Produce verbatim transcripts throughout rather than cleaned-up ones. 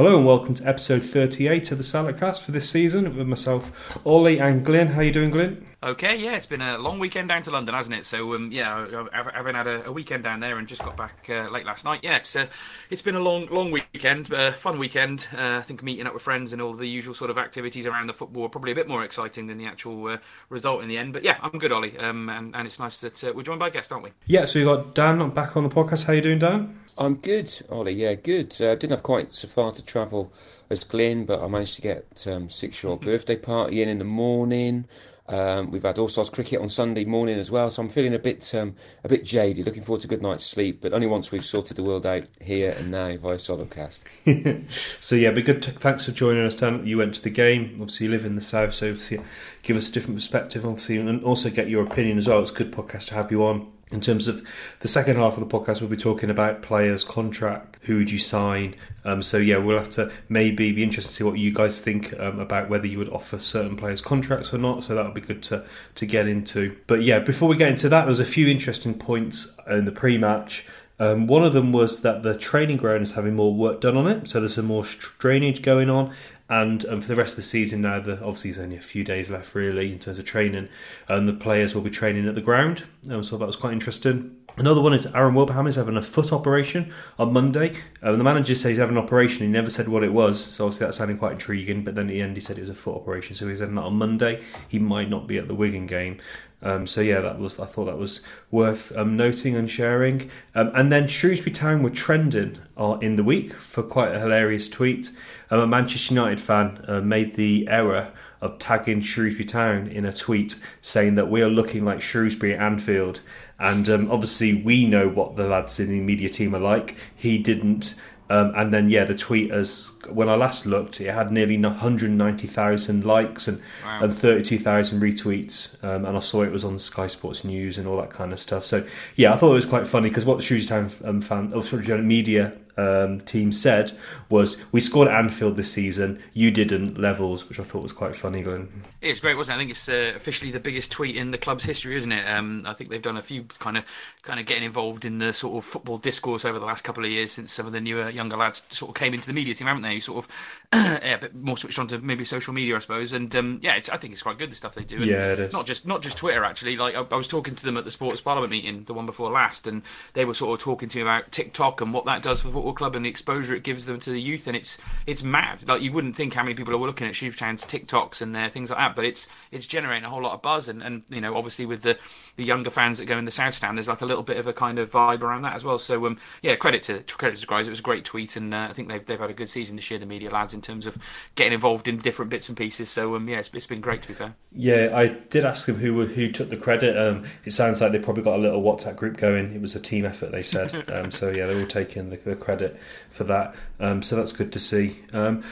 Hello and welcome to episode thirty-eight of the Salatcast for this season with myself, Ollie and Glyn. How you doing, Glyn? Okay, yeah, it's been a long weekend down to London, hasn't it? So, um, yeah, having had a, a weekend down there and just got back uh, late last night. Yeah, it's uh, it's been a long, long weekend, uh, fun weekend. Uh, I think meeting up with friends and all the usual sort of activities around the football are probably a bit more exciting than the actual uh, result in the end. But yeah, I'm good, Ollie, um, and, and it's nice that uh, we're joined by guests, aren't we? Yeah, so we've got Dan back on the podcast. How you doing, Dan? I'm good, Ollie, yeah, good. I uh, didn't have quite so far to travel as Glyn, but I managed to get um, six-year-old birthday party in in the morning. Um, we've had All Stars cricket on Sunday morning as well, so I'm feeling a bit um, a bit jaded, looking forward to a good night's sleep, but only once we've sorted the world out here and now via Solocast. So yeah, be good. To, thanks for joining us, Dan. You went to the game. Obviously, you live in the south, so obviously give us a different perspective, obviously, and also get your opinion as well. It's a good podcast to have you on. In terms of the second half of the podcast, we'll be talking about players' contract, who would you sign? Um, so, yeah, we'll have to maybe be interested to see what you guys think um, about whether you would offer certain players' contracts or not. So that'll be good to, to get into. But, yeah, before we get into that, there was a few interesting points in the pre-match. Um, one of them was that the training ground is having more work done on it. So there's some more drainage going on. And um, for the rest of the season now, the, obviously there's only a few days left really in terms of training, and the players will be training at the ground. Um, so that was quite interesting. Another one is Aaron Wilbraham is having a foot operation on Monday. Um, the manager says he's having an operation. He never said what it was, so obviously that sounded quite intriguing. But then at the end he said it was a foot operation, so he's having that on Monday. He might not be at the Wigan game. Um, so yeah, that was I thought that was worth um, noting and sharing. Um, and then Shrewsbury Town were trending uh, in the week for quite a hilarious tweet. Um, a Manchester United fan uh, made the error of tagging Shrewsbury Town in a tweet saying that we are looking like Shrewsbury at Anfield. And um, obviously we know what the lads in the media team are like. He didn't. Um, and then, yeah, the tweet, as when I last looked, it had nearly one hundred ninety thousand likes and, wow. and thirty-two thousand retweets. Um, and I saw it was on Sky Sports News and all that kind of stuff. So, yeah, I thought it was quite funny because what the Shrewsbury Town um, fan, oh, sorry, media um, team said was, we scored at Anfield this season, you didn't, levels, which I thought was quite funny, Glenn. It's great, wasn't it? I think it's uh, officially the biggest tweet in the club's history, isn't it? Um, I think they've done a few kind of kind of getting involved in the sort of football discourse over the last couple of years since some of the newer young Younger lads sort of came into the media team, haven't they? You sort of yeah, a bit more switched on to maybe social media, I suppose. And um, yeah, it's, I think it's quite good the stuff they do. And yeah, it is. Not just not just Twitter actually. Like I, I was talking to them at the Sports Parliament meeting, the one before last, and they were sort of talking to me about TikTok and what that does for the football club and the exposure it gives them to the youth. And it's it's mad. Like you wouldn't think how many people are looking at Shrewsbury Town's TikToks and their things like that, but it's it's generating a whole lot of buzz. And, and you know, obviously with the, the younger fans that go in the South Stand, there's like a little bit of a kind of vibe around that as well. So um, yeah, credit to credit to the guys. It was a great tweet. Tweet and uh, I think they've they've had a good season this year, the media lads, in terms of getting involved in different bits and pieces. So um, yeah, it's, it's been great to be fair. Yeah, I did ask them who who took the credit. Um, it sounds like they probably got a little WhatsApp group going. It was a team effort, they said. um, so yeah, they're all taking the, the credit for that. Um, so that's good to see. Um,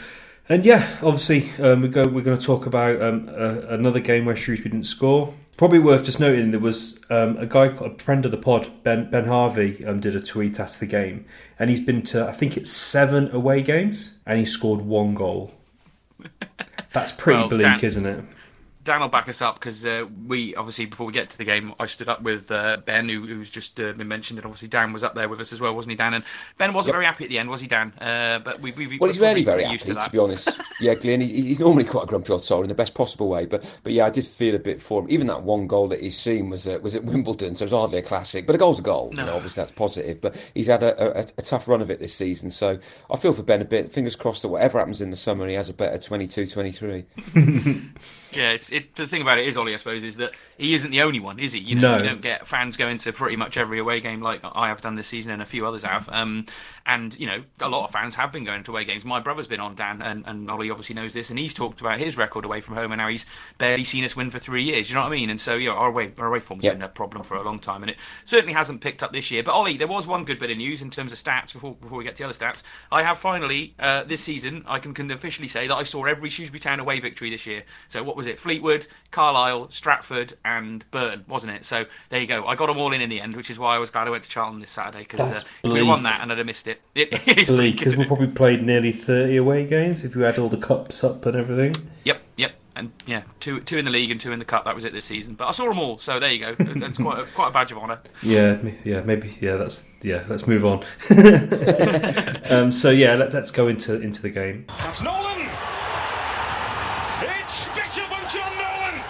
and yeah, obviously um, we go. We're going to talk about um, uh, another game where Shrewsbury didn't score. Probably worth just noting there was um, a guy, a friend of the pod, Ben Ben Harvey, um, did a tweet after the game, and he's been to I think it's seven away games, and he scored one goal. That's pretty well, bleak, Dan, isn't it? Dan will back us up because uh, we obviously before we get to the game, I stood up with uh, Ben, who, who's just uh, been mentioned, and obviously Dan was up there with us as well, wasn't he, Dan? And Ben wasn't yep. very happy at the end, was he, Dan? Uh, but we, we, we well, he's rarely very happy, to, to be honest. Yeah, Glyn, he's normally quite a grumpy old soul in the best possible way, but but yeah, I did feel a bit for him. Even that one goal that he's seen was at, was at Wimbledon, so it was hardly a classic, but a goal's a goal. No. You know, obviously, that's positive, but he's had a, a, a tough run of it this season, so I feel for Ben a bit. Fingers crossed that whatever happens in the summer, he has a better twenty-two twenty-three. Yeah, it's, it, the thing about it is, Ollie, I suppose, is that he isn't the only one, is he? You know, no. You don't get fans going to pretty much every away game like I have done this season and a few others have, um, and, you know, a lot of fans have been going to away games. My brother's been on, Dan, and, and Ollie obviously knows this, and he's talked about his record away from home and how he's barely seen us win for three years. You know what I mean? And so, yeah, our away, our away form's yep. been a problem for a long time, and it certainly hasn't picked up this year. But Ollie, there was one good bit of news in terms of stats before before we get to the other stats. I have finally uh, this season I can, can officially say that I saw every Shrewsbury Town away victory this year. So what was it? Fleetwood, Carlisle, Stratford, and Burton, wasn't it? So there you go. I got them all in in the end, which is why I was glad I went to Charlton this Saturday because uh, if we won that and I'd have missed it. It is bleak because we probably played nearly thirty away games if you add all the cups up and everything. Yep, yep. and yeah, two two in the league and two in the cup. That was it this season. But I saw them all, so there you go. That's quite a, quite a badge of honour. Yeah, yeah, maybe. Yeah, that's yeah. Let's move on. um, so yeah, let, let's go into into the game. That's Nolan. It's picture by Jon Nolan.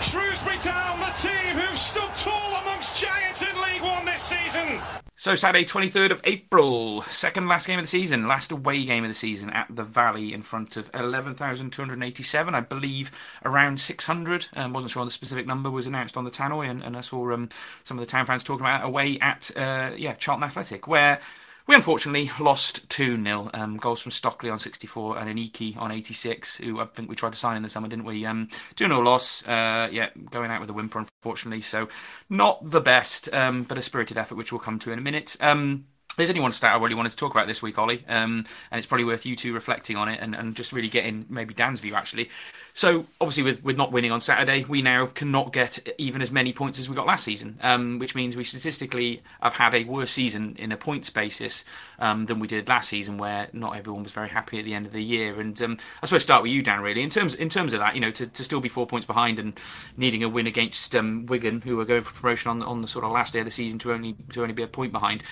Shrewsbury Town, the team who stood tall amongst giants in League One this season. So Saturday, twenty-third of April, second last game of the season, last away game of the season at the Valley in front of eleven thousand two hundred eighty-seven, I believe around six hundred. I um, wasn't sure on the specific number, was announced on the tannoy, and, and I saw um, some of the town fans talking about that away at uh, yeah Charlton Athletic, where we unfortunately lost two nil. Um, goals from Stockley on sixty-four and Aniki on eighty-six, who I think we tried to sign in the summer, didn't we? Um, two nil loss, uh, yeah, going out with a whimper, unfortunately. So not the best, um, but a spirited effort, which we'll come to in a minute. Um, there's only one stat I really wanted to talk about this week, Ollie, um, and it's probably worth you two reflecting on it and, and just really getting maybe Dan's view, actually. So, obviously, with, with not winning on Saturday, we now cannot get even as many points as we got last season, um, which means we statistically have had a worse season in a points basis um, than we did last season, where not everyone was very happy at the end of the year. And um, I suppose start with you, Dan, really. In terms in terms of that, you know, to, to still be four points behind and needing a win against um, Wigan, who were going for promotion on, on the sort of last day of the season, to only to only be a point behind.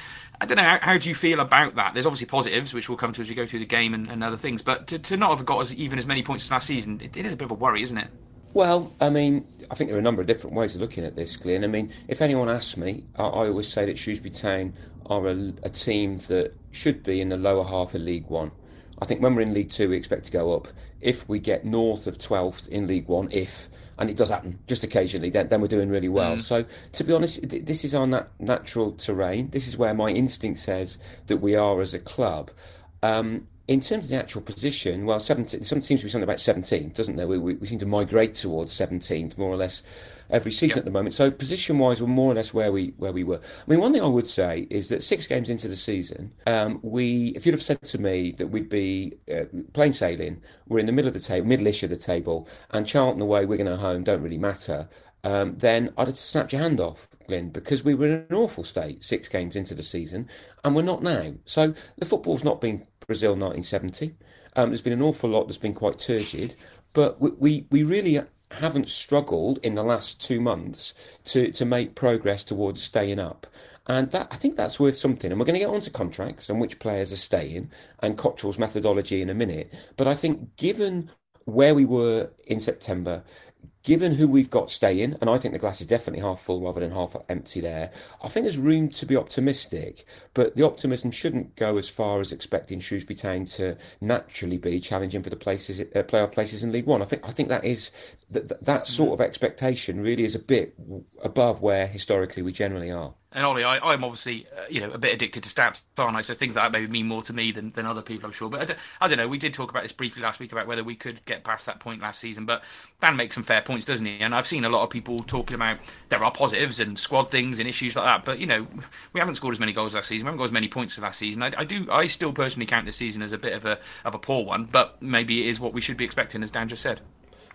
I don't know, how, how do you feel about that? There's obviously positives, which we'll come to as we go through the game and, and other things, but to, to not have got as, even as many points as last season, it, it is a bit of a worry, isn't it? Well, I mean, I think there are a number of different ways of looking at this, Glenn. I mean, if anyone asks me, I, I always say that Shrewsbury Town are a, a team that should be in the lower half of League One. I think when we're in League Two, we expect to go up. If we get north of twelfth in League One, if, and it does happen just occasionally, then, then we're doing really well. Mm. So, to be honest, this is our nat- natural terrain. This is where my instinct says that we are as a club. Um, in terms of the actual position, well, seventeen, something seems to be something about seventeenth, doesn't there? We, we, we seem to migrate towards seventeenth, more or less, every season yep. at the moment. So, position-wise, we're more or less where we where we were. I mean, one thing I would say is that six games into the season, um, we if you'd have said to me that we'd be uh, plain sailing, we're in the middle of the table, middle-ish of the table, and Charlton away, Wigan at home don't really matter, um, then I'd have snapped your hand off, Glyn, because we were in an awful state six games into the season, and we're not now. So, the football's not been Brazil nineteen seventy. Um, there's been an awful lot that's been quite turgid, but we, we, we really haven't struggled in the last two months to, to make progress towards staying up. And that, I think that's worth something. And we're going to get onto contracts and which players are staying and Cottrell's methodology in a minute. But I think given where we were in September, given who we've got staying, and I think the glass is definitely half full rather than half empty there, I think there's room to be optimistic, but the optimism shouldn't go as far as expecting Shrewsbury Town to naturally be challenging for the places, uh, playoff places in League One. I think I think that is that, that sort of expectation really is a bit above where historically we generally are. And Ollie, I, I'm obviously, uh, you know, a bit addicted to stats, aren't I? So things like that maybe mean more to me than, than other people, I'm sure. But I don't, I don't know, we did talk about this briefly last week about whether we could get past that point last season. But Dan makes some fair points, doesn't he? And I've seen a lot of people talking about there are positives and squad things and issues like that. But, you know, we haven't scored as many goals last season. We haven't got as many points as last season. I, I do, I still personally count this season as a bit of a of a poor one. But maybe it is what we should be expecting, as Dan just said.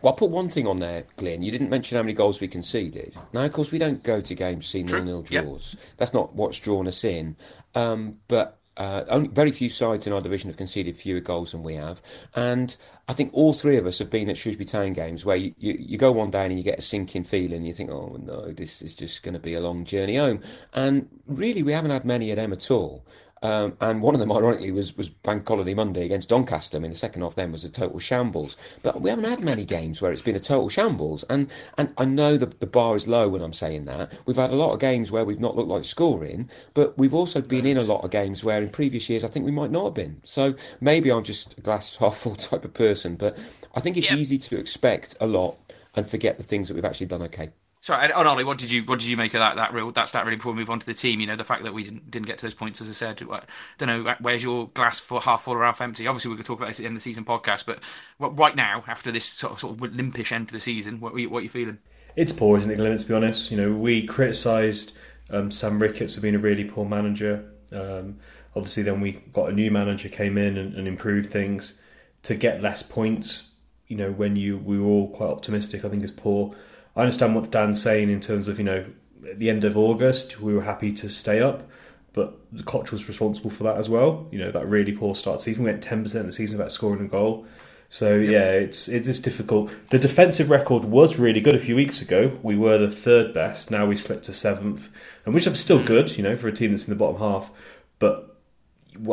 Well, I'll put one thing on there, Glyn. You didn't mention how many goals we conceded. Now, of course, we don't go to games seeing nil nil draws. Yep. That's not what's drawn us in. Um, but uh, only, very few sides in our division have conceded fewer goals than we have. And I think all three of us have been at Shrewsbury Town games where you, you, you go one down and you get a sinking feeling. You think, oh, no, this is just going to be a long journey home. And really, we haven't had many of them at all. Um, and one of them, ironically, was, was Bank Holiday Monday against Doncaster. I mean, the second half then was a total shambles. But we haven't had many games where it's been a total shambles. And and I know the, the bar is low when I'm saying that. We've had a lot of games where we've not looked like scoring, but we've also been in a lot of games where in previous years I think we might not have been. So maybe I'm just a glass half full type of person, but I think it's yeah. easy to expect a lot and forget the things that we've actually done okay. Sorry, and Ollie, what did you what did you make of that that real that stat really before we move on to the team? You know, the fact that we didn't didn't get to those points, as I said. I don't know, where's your glass for half full or half empty? Obviously, we're going to talk about this at the end of the season podcast, but right now, after this sort of sort of limpish end to the season, what are you, what are you feeling? It's poor, isn't it, Glenn? To be honest, you know, we criticised um, Sam Ricketts for being a really poor manager. Um, obviously, then we got a new manager came in and, and improved things to get less points. You know, when you we were all quite optimistic, I think is poor. I understand what Dan's saying in terms of, you know, at the end of August, we were happy to stay up, but the Cottrell's responsible for that as well. You know, that really poor start season. We went ten percent of the season without scoring a goal. So, yeah, it's it is difficult. The defensive record was really good a few weeks ago. We were the third best. Now we slipped to seventh, and which is still good, you know, for a team that's in the bottom half. But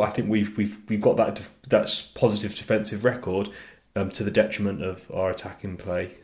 I think we've we've we've got that def- that positive defensive record um, to the detriment of our attacking play.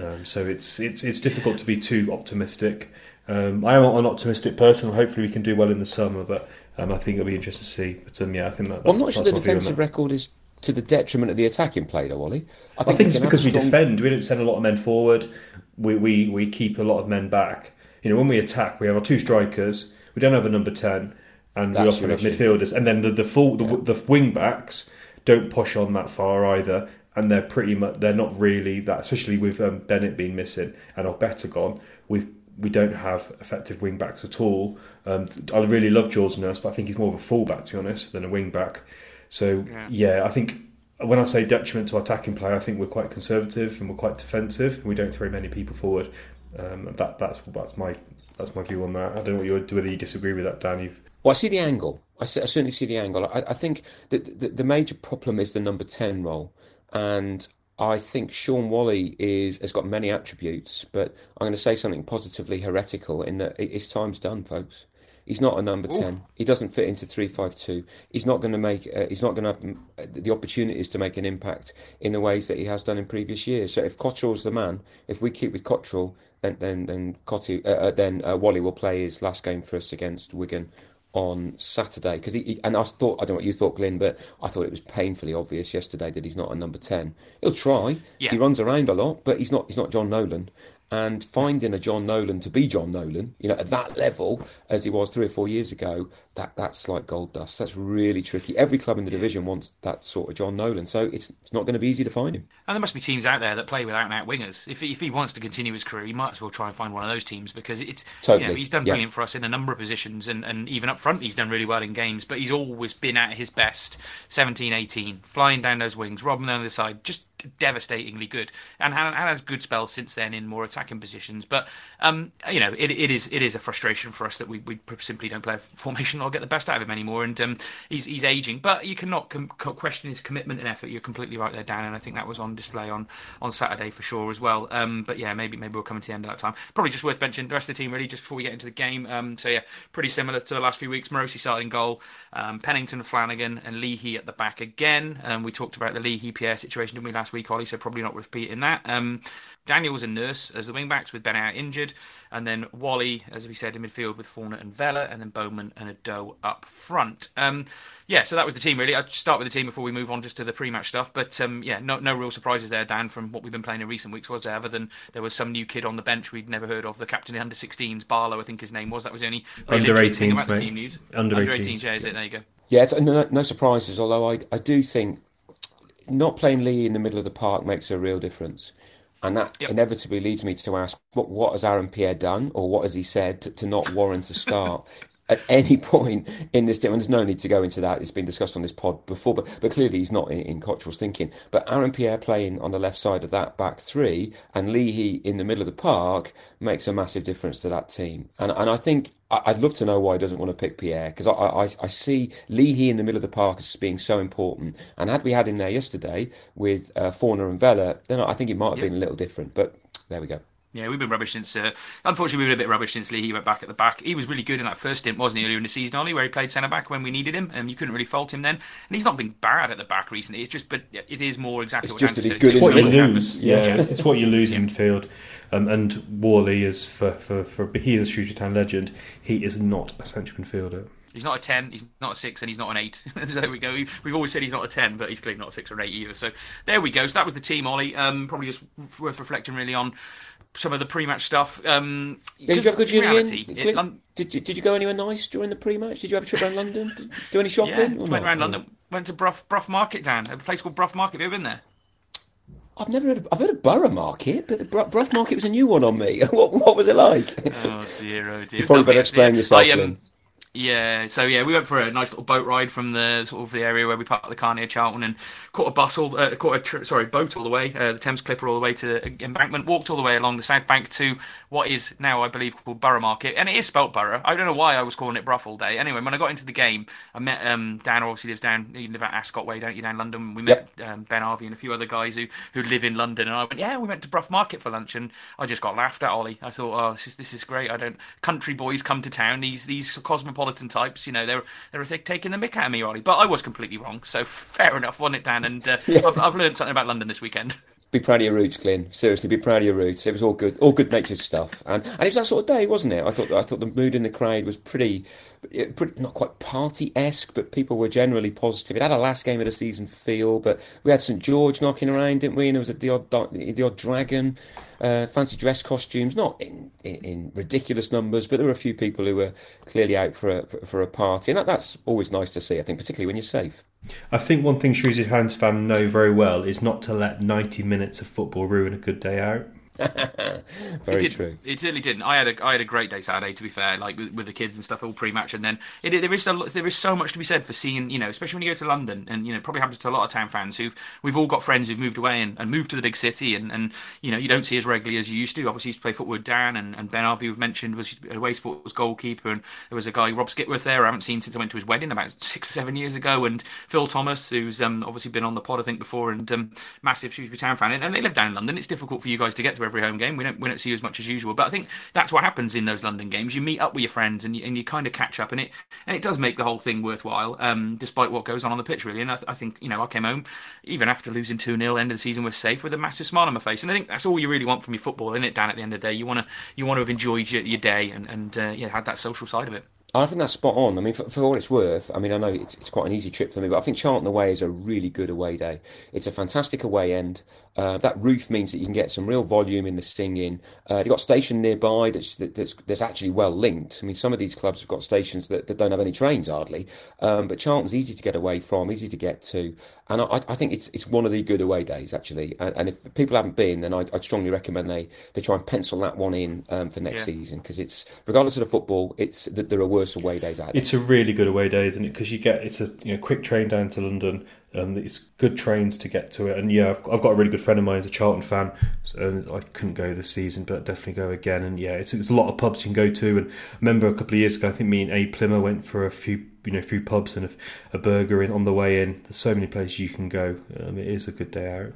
Um, so it's it's it's difficult to be too optimistic. Um, I am an optimistic person. Hopefully, we can do well in the summer. But um, I think it'll be interesting to see. But um, yeah, I think that. That's, I'm not sure the defensive record is to the detriment of the attacking play, though, Whalley. I think, I think it's because strong... we defend. We don't send a lot of men forward. We, we we keep a lot of men back. You know, when we attack, we have our two strikers. We don't have a number ten, and That's we often have midfielders. And then the the full yeah. the, the wing backs don't push on that far either. And they're pretty much they're not really that. Especially with um, Bennett being missing and Obetta gone, we we don't have effective wing backs at all. Um, I really love George Nurse, but I think he's more of a fullback, to be honest, than a wing back. So, yeah. yeah, I think when I say detriment to attacking play, I think we're quite conservative and we're quite defensive and we don't throw many people forward. Um, that that's that's my that's my view on that. I don't know what you whether you disagree with that, Dan. You've... Well, I see the angle. I, see, I certainly see the angle. I, I think that the, the major problem is the number ten role, and I think Sean Whalley is has got many attributes, but I'm going to say something positively heretical in that his time's done, folks. He's not a number ten. Ooh. He doesn't fit into three five two. He's not going to make. Uh, he's not going to have the opportunities to make an impact in the ways that he has done in previous years. So if Cottrell's the man, if we keep with Cottrell, then then then Cotty, uh, then uh, Whalley will play his last game for us against Wigan on Saturday. Because he, he and I thought I don't know what you thought, Glyn, but I thought it was painfully obvious yesterday that he's not a number ten. He'll try. Yeah. He runs around a lot, but he's not. He's not Jon Nolan. And finding a Jon Nolan to be Jon Nolan, you know, at that level, as he was three or four years ago, that, that's like gold dust. That's really tricky. Every club in the division wants that sort of Jon Nolan, so it's it's not going to be easy to find him. And there must be teams out there that play with out-and-out wingers. If, if he wants to continue his career, he might as well try and find one of those teams, because it's totally. You know, he's done brilliant yeah. for us in a number of positions, and, and even up front he's done really well in games, but he's always been at his best, seventeen, eighteen, flying down those wings, robbing on the other side, just devastatingly good, and had, had a good spell since then in more attacking positions. But um, you know, it, it is it is a frustration for us that we, we simply don't play a formation or get the best out of him anymore. And um, he's he's ageing, but you cannot com- question his commitment and effort. You're completely right there, Dan, and I think that was on display on, on Saturday for sure as well. Um, but yeah, maybe maybe we'll come to the end of that time. Probably just worth mentioning the rest of the team really just before we get into the game. Um, so yeah, pretty similar to the last few weeks. Morosi starting goal, um, Pennington, Flanagan, and Leahy at the back again. Um, we talked about the Leahy Pierre situation, didn't we, last week? week, Whalley, so probably not repeating that. Um, Daniels and Nurse as the wing-backs with Bennett out injured, and then Whalley, as we said, in midfield with Fauna and Vela, and then Bowman and Udoh up front. Um, yeah, so that was the team, really. I'll start with the team before we move on just to the pre-match stuff, but um, yeah, no no real surprises there, Dan, from what we've been playing in recent weeks, was there, other than there was some new kid on the bench we'd never heard of, the captain in under sixteens, Barlow, I think his name was. That was the only really interesting thing about mate. The team news. Under eighteens, yeah, is it? There you go. Yeah, it's, no, no surprises, although I, I do think not playing Leahy in the middle of the park makes a real difference. And that yep. inevitably leads me to ask, what, what has Aaron Pierre done, or what has he said to, to not warrant a start at any point in this team? And there's no need to go into that. It's been discussed on this pod before, but, but clearly he's not in, in Cottrell's thinking. But Aaron Pierre playing on the left side of that back three and Leahy in the middle of the park makes a massive difference to that team. And, and I think I'd love to know why he doesn't want to pick Pierre, because I, I I see Leahy in the middle of the park as being so important. And had we had him there yesterday with uh, Fauna and Vela, then I think it might have yep. been a little different. But there we go. Yeah, we've been rubbish since... Uh, unfortunately, we've been a bit rubbish since Leahy went back at the back. He was really good in that first stint, wasn't he, earlier in the season, Whalley, where he played centre-back when we needed him, and you couldn't really fault him then. And he's not been bad at the back recently. It's just... But it is more exactly... It's what just that he's good in midfield. Yeah, it's what you lose in midfield. Um, and Whalley is, for, for, for he is a Shootertown legend. He is not a central midfielder. He's not a ten, he's not a six, and he's not an eight. So there we go. We've always said he's not a ten, but he's clearly not a six or an eight either. So there we go. So that was the team, Whalley. Um, probably just worth reflecting really on some of the pre-match stuff. Um, did you have a good reality, union? It, Lon- did you Did you go anywhere nice during the pre-match? Did you have a trip around London? Did, do any shopping? Yeah, went not? around London. Went to Borough, Borough Market, Dan. A place called Borough Market. Have you ever been there? I've never heard of, I've heard of Borough Market, but Borough Market was a new one on me. What, what was it like? Oh dear, oh dear. You probably better explain yourself, I, um, Yeah, so yeah, we went for a nice little boat ride from the sort of the area where we parked the car near Charlton, and caught a bus all, uh, caught a tr- sorry boat all the way, uh, the Thames Clipper all the way to the embankment, walked all the way along the south bank to what is now, I believe, called Borough Market, and it is spelt Borough. I don't know why I was calling it Brough all day. Anyway, when I got into the game, I met um, Dan, who obviously lives down, you live out Ascot way, don't you, down London. We met yep. um, Ben Harvey and a few other guys who, who live in London, and I went, yeah, we went to Brough Market for lunch, and I just got laughed at, Ollie. I thought, oh, this is, this is great. I don't country boys come to town. These these cosmopolitan types, you know, they're they're taking the mick out of me, Ollie. But I was completely wrong, so fair enough, wasn't it, Dan? And uh, yeah. I've, I've learned something about London this weekend. Be proud of your roots, Glyn. Seriously, be proud of your roots. It was all good, all good-natured stuff, and and it was that sort of day, wasn't it? I thought I thought the mood in the crowd was pretty, pretty not quite party-esque, but people were generally positive. It had a last game of the season feel, but we had St George knocking around, didn't we? And there was a, the odd the odd dragon. Uh, fancy dress costumes, not in, in, in ridiculous numbers, but there were a few people who were clearly out for a, for, for a party, and that, that's always nice to see, I think, particularly when you're safe. I think one thing Shrewsbury Hounds fans know very well is not to let ninety minutes of football ruin a good day out. Very it true. It certainly didn't. I had a I had a great day Saturday, to be fair, like with, with the kids and stuff, all pre-match, and then it, it, there is a lot, there is so much to be said for seeing, you know, especially when you go to London, and you know, probably happens to a lot of town fans who've we've all got friends who've moved away and, and moved to the big city, and, and you know, you don't see as regularly as you used to. Obviously, used to play football with Dan and, and Ben Harvey, we've mentioned, was away sport was goalkeeper, and there was a guy Rob Skitworth there I haven't seen since I went to his wedding about six or seven years ago, and Phil Thomas, who's um, obviously been on the pod I think before, and um, massive Shrewsbury Town fan, and, and they live down in London. It's difficult for you guys to get to every home game. We don't we don't see you as much as usual, but I think that's what happens in those London games. You meet up with your friends and you, and you kind of catch up, and it and it does make the whole thing worthwhile, um, despite what goes on on the pitch, really. And I, th- I think you know I came home even after losing two nil, end of the season, we're safe, with a massive smile on my face, and I think that's all you really want from your football, isn't it, Dan? At the end of the day, you want to you want to have enjoyed your, your day and and uh, yeah, had that social side of it. I think that's spot on. I mean, for, for all it's worth, I mean, I know it's, it's quite an easy trip for me, but I think Charlton away is a really good away day. It's a fantastic away end. Uh, that roof means that you can get some real volume in the singing. Uh, they've got a station nearby that's, that's, that's actually well linked. I mean, some of these clubs have got stations that, that don't have any trains hardly, um, but Charlton's easy to get away from, easy to get to. And I, I think it's it's one of the good away days, actually. And, and if people haven't been, then I'd, I'd strongly recommend they, they try and pencil that one in um, for next yeah. season, because it's, regardless of the football, it's there are worse away days out there. It's a really good away day, isn't it? Because you get, it's a you know quick train down to London. Um, it's good trains to get to it, and yeah, I've, I've got a really good friend of mine who's a Charlton fan, so I couldn't go this season, but I'd definitely go again. And yeah, it's, it's a lot of pubs you can go to. And I remember a couple of years ago, I think me and A Plimmer went for a few, you know, few pubs and a, a burger in on the way in. There's so many places you can go. Um, it is a good day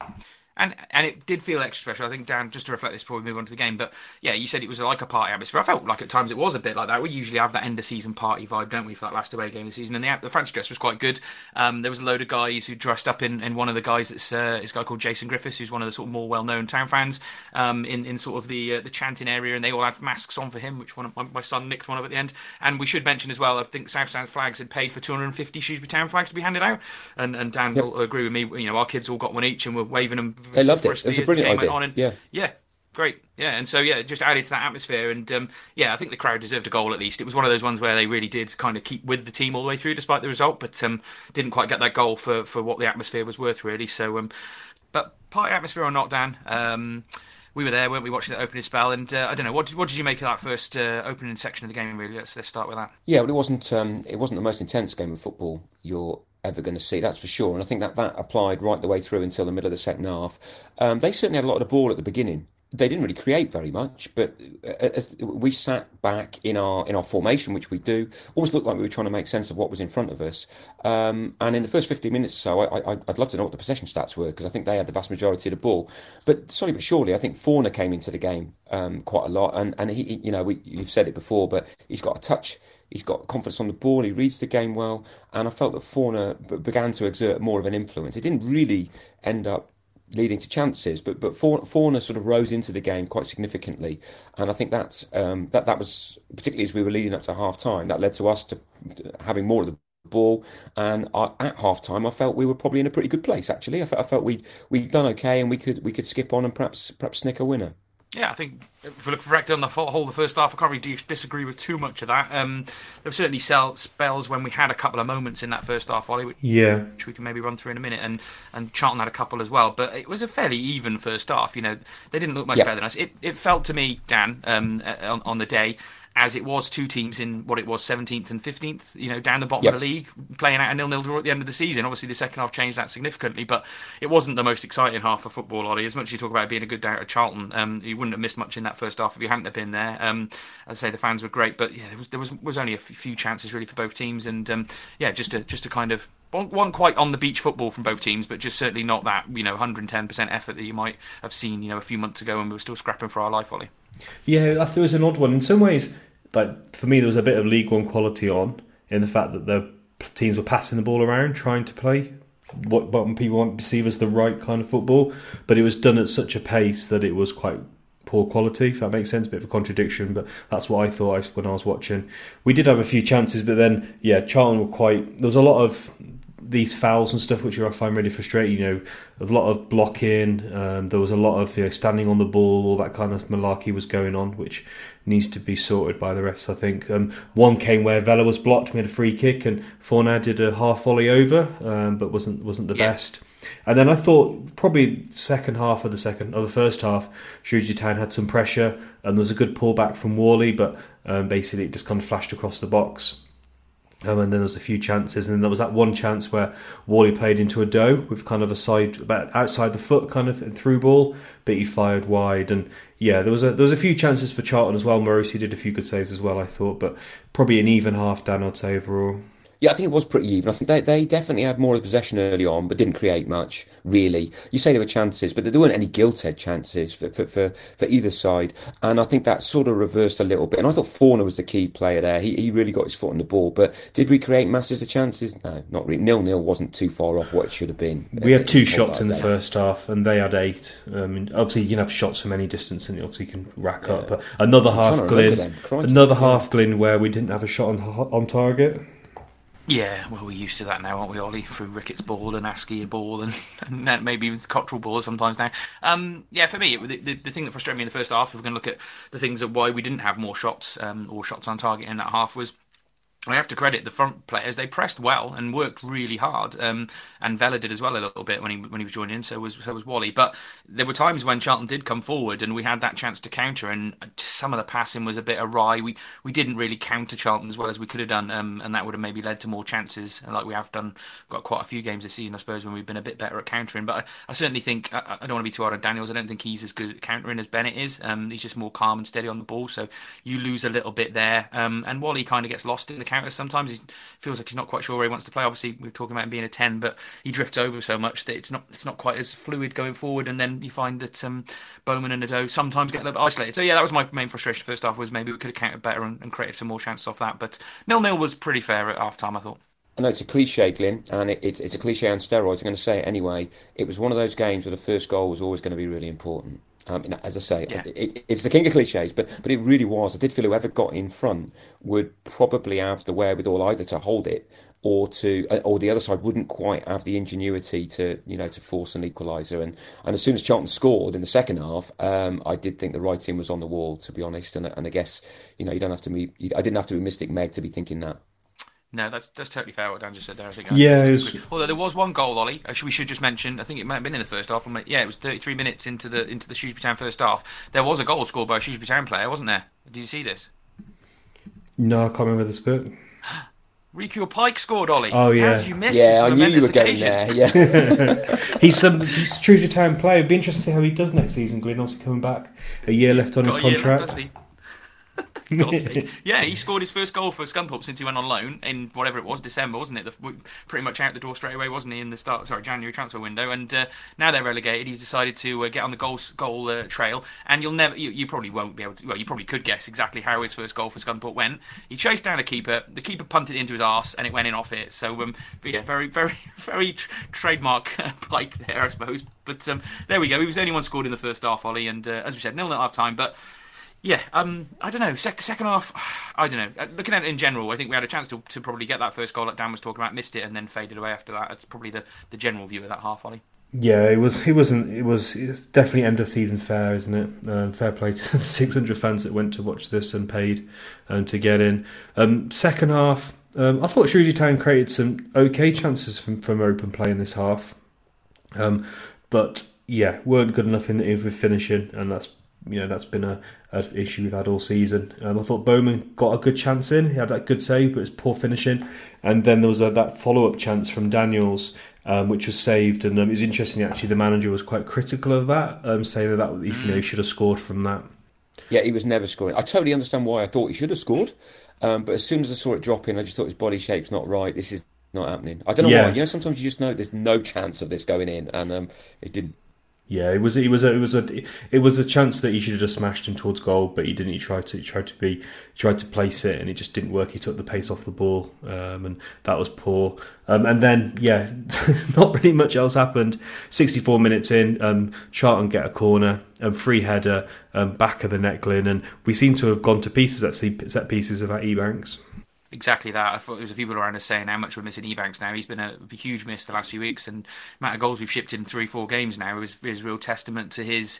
out. And and it did feel extra special. I think, Dan, just to reflect this before we move on to the game, but yeah, you said it was like a party atmosphere. I felt like at times it was a bit like that. We usually have that end-of-season party vibe, don't we, for that last away game of the season. And the, the fancy dress was quite good. Um, there was a load of guys who dressed up in, in one of the guys that's uh, this guy called Jason Griffiths, who's one of the sort of more well-known town fans um, in, in sort of the uh, the chanting area, and they all had masks on for him, which one of my, my son nicked one of at the end. And we should mention as well, I think South Stand flags had paid for two hundred fifty Shrewsbury Town flags to be handed out. And, and Dan yep. will agree with me. You know, our kids all got one each and were waving them. They loved it. It was a brilliant idea. And, yeah, yeah, great. Yeah, and so, yeah, it just added to that atmosphere. And, um, yeah, I think the crowd deserved a goal, at least. It was one of those ones where they really did kind of keep with the team all the way through, despite the result, but um, didn't quite get that goal for, for what the atmosphere was worth, really. So, um, but party atmosphere or not, Dan, um, we were there, weren't we, watching the opening spell? And uh, I don't know, what did, what did you make of that first uh, opening section of the game, really? Let's, let's start with that. Yeah, well, it wasn't, um, it wasn't the most intense game of football you're ever going to see, that's for sure, and I think that that applied right the way through until the middle of the second half. Um, they certainly had a lot of the ball at the beginning. They didn't really create very much, but as we sat back in our in our formation, which we do, almost looked like we were trying to make sense of what was in front of us. Um, and in the first fifteen minutes or so, I, I, I'd love to know what the possession stats were, because I think they had the vast majority of the ball. But slowly but surely, I think Fauna came into the game um, quite a lot, and and he, you know, we, you've said it before, but he's got a touch. He's got confidence on the ball, he reads the game well, and I felt that Fauna b- began to exert more of an influence. It didn't really end up leading to chances, but but Fauna sort of rose into the game quite significantly, and I think that's um, that that was, particularly as we were leading up to half-time, that led to us to having more of the ball, and I, at half-time I felt we were probably in a pretty good place, actually. I, f- I felt we'd, we'd done okay, and we could we could skip on and perhaps perhaps snick a winner. Yeah, I think if we look correct on the whole the first half, I can't really disagree with too much of that. Um, there were certainly spells when we had a couple of moments in that first half, Ollie, which, yeah. which we can maybe run through in a minute, and, and Charlton had a couple as well, but it was a fairly even first half. You know, they didn't look much yeah. better than us. It, it felt to me, Dan, um, on, on the day, as it was two teams in what it was seventeenth and fifteenth, you know, down the bottom yep. of the league, playing out a nil-nil draw at the end of the season. Obviously, the second half changed that significantly, but it wasn't the most exciting half of football, Ollie. As much as you talk about it being a good day out of Charlton, um, you wouldn't have missed much in that first half if you hadn't have been there. Um, as I say, the fans were great, but yeah, there was there was, was only a few chances really for both teams, and um, yeah, just a just a kind of one quite on the beach football from both teams, but just certainly not that, you know, one hundred ten percent effort that you might have seen, you know, a few months ago when we were still scrapping for our life, Ollie. Yeah, there was an odd one in some ways. Like for me, there was a bit of League One quality on in the fact that the teams were passing the ball around, trying to play what, what people want to perceive as the right kind of football, but it was done at such a pace that it was quite poor quality, if that makes sense. A bit of a contradiction, but that's what I thought when I was watching. We did have a few chances, but then yeah, Charlton were quite. There was a lot of these fouls and stuff, which I find really frustrating. You know, a lot of blocking. Um, there was a lot of you know, standing on the ball. All that kind of malarkey was going on, which needs to be sorted by the refs, I think. Um, one came where Vela was blocked, made a free kick, and Fauna did a half volley over, um, but wasn't wasn't the yeah. best. And then I thought probably second half of the second of the first half, Shrewsbury Town had some pressure, and there was a good pullback from Whalley, but um, basically it just kind of flashed across the box. Um, and then there was a few chances, and then there was that one chance where Whalley played into Udoh with kind of a side, about outside the foot kind of through ball, but he fired wide. And yeah, there was a there was a few chances for Charlton as well. Morosi did a few good saves as well, I thought, but probably an even half, Dan, I'd say overall. Yeah, I think it was pretty even. I think they, they definitely had more of the possession early on, but didn't create much, really. You say there were chances, but there weren't any gilt-edged chances for, for, for, for either side. And I think that sort of reversed a little bit. And I thought Fauna was the key player there. He he really got his foot on the ball. But did we create masses of chances? No, not really. Nil-nil wasn't too far off what it should have been. We had two shots in the first half, and they had eight. I mean, obviously, you can have shots from any distance, and obviously you can rack up. But another half Glyn, another half Glyn where we didn't have a shot on on target. Yeah, well, we're used to that now, aren't we, Ollie? Through Ricketts ball and Askew ball and, and maybe even Cottrell ball sometimes now. Um, yeah, for me, it, the, the thing that frustrated me in the first half, if we're going to look at the things of why we didn't have more shots um, or shots on target in that half, was I have to credit the front players. They pressed well and worked really hard, um, and Vela did as well a little bit when he when he was joining in, so was so was Whalley. But there were times when Charlton did come forward and we had that chance to counter, and some of the passing was a bit awry. We we didn't really counter Charlton as well as we could have done, um, and that would have maybe led to more chances, like we have done, got quite a few games this season, I suppose, when we've been a bit better at countering. But I, I certainly think, I, I don't want to be too hard on Daniels, I don't think he's as good at countering as Bennett is. Um, he's just more calm and steady on the ball, so you lose a little bit there, um, and Whalley kind of gets lost in the counters. Sometimes he feels like he's not quite sure where he wants to play. Obviously, we were talking about him being a ten, but he drifts over so much that it's not it's not quite as fluid going forward. And then you find that um, Bowman and Udoh sometimes get a little bit isolated. So yeah, that was my main frustration first half, was maybe we could have countered better and, and created some more chances off that. But nil-nil was pretty fair at half time, I thought. I know it's a cliche, Glyn, and it, it's, it's a cliche on steroids. I'm going to say it anyway. It was one of those games where the first goal was always going to be really important. Um, as I say, yeah. it, it's the king of cliches, but, but it really was. I did feel whoever got in front would probably have the wherewithal either to hold it or to, or the other side wouldn't quite have the ingenuity to, you know, to force an equaliser. And, and as soon as Charlton scored in the second half, um, I did think the writing was on the wall, to be honest. And, and I guess, you know, you don't have to be, I didn't have to be Mystic Meg to be thinking that. No, that's that's totally fair what Dan just said there. I think. Yeah, I was... although there was one goal, Ollie. We should just mention. I think it might have been in the first half. Yeah, it was thirty-three minutes into the into the Shrewsbury Town first half. There was a goal scored by a Shrewsbury Town player, wasn't there? Did you see this? No, I can't remember this bit. Riku Pike scored, Ollie. Oh yeah, how did you miss yeah, this I knew you were occasion? Going there. Yeah, he's some he's a Shrewsbury Town player. It'd be interesting to see how he does next season. Glyn, obviously coming back, a year left on Got his contract. God's sake. Yeah, he scored his first goal for Scunthorpe since he went on loan in whatever it was, December, wasn't it? The, pretty much out the door straight away, wasn't he? In the start, sorry, January transfer window, and uh, now they're relegated. He's decided to uh, get on the goal goal uh, trail, and you'll never, you, you probably won't be able to. Well, you probably could guess exactly how his first goal for Scunthorpe went. He chased down a keeper. The keeper punted it into his arse, and it went in off it. So, um, but yeah, very, very, very tr- trademark Pike there, I suppose. But um, there we go. He was the only one scored in the first half, Ollie, and uh, as we said, nil-nil at half time, but. Yeah, um, I don't know. Sec- second half, I don't know. Looking at it in general, I think we had a chance to, to probably get that first goal that Dan was talking about, missed it, and then faded away after that. That's probably the, the general view of that half, Ollie. Yeah, it was. It wasn't. It was it's definitely end of season fair, isn't it? Um, fair play to the six hundred fans that went to watch this and paid um, to get in. Um, second half, um, I thought Shrewsbury Town created some okay chances from from open play in this half, um, but yeah, weren't good enough in the in for finishing, and that's. you know, that's been a, a issue we've had all season. Um, I thought Bowman got a good chance in. He had that good save, but it's poor finishing. And then there was a, that follow-up chance from Daniels, um, which was saved. And um, it was interesting, actually, the manager was quite critical of that, um, saying that, that you know, he should have scored from that. Yeah, he was never scoring. I totally understand why I thought he should have scored. Um, but as soon as I saw it drop in, I just thought his body shape's not right. This is not happening. I don't know yeah. why. You know, sometimes you just know there's no chance of this going in. And um, it didn't. Yeah, it was it was a, it was a it was a chance that he should have just smashed him towards goal, but he didn't. He tried to he tried to be tried to place it, and it just didn't work. He took the pace off the ball, um, and that was poor. Um, and then yeah, not really much else happened. sixty-four minutes in, um, Charlton get a corner, and um, free header, um, back of the necklin, and we seem to have gone to pieces at set pieces without Ebanks. Exactly that. I thought there was a few people around us saying how much we're missing Ebanks now. He's been a huge miss the last few weeks, and the amount of goals we've shipped in three, four games now is, is a real testament to his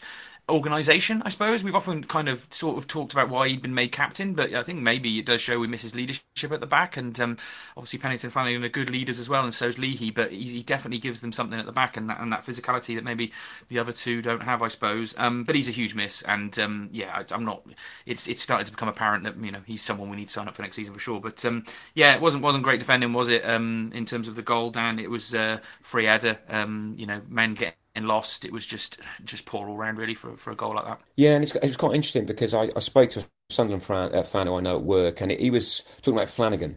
organisation, I suppose. We've often kind of sort of talked about why he'd been made captain, but I think maybe it does show we miss his leadership at the back, and um, obviously Pennington and Flanagan are good leaders as well, and so's Leahy, but he, he definitely gives them something at the back, and that, and that physicality that maybe the other two don't have, I suppose. Um, but he's a huge miss, and um, yeah, I, I'm not. It's it's starting to become apparent that, you know, he's someone we need to sign up for next season for sure. But um, yeah, it wasn't wasn't great defending, was it? Um, in terms of the goal, Dan, it was uh, free header. Um, you know, men get. And lost. It was just just poor all round, really, for for a goal like that. Yeah, and it's, it was quite interesting because I, I spoke to a Sunderland fan, a fan who I know at work, and it, he was talking about Flanagan,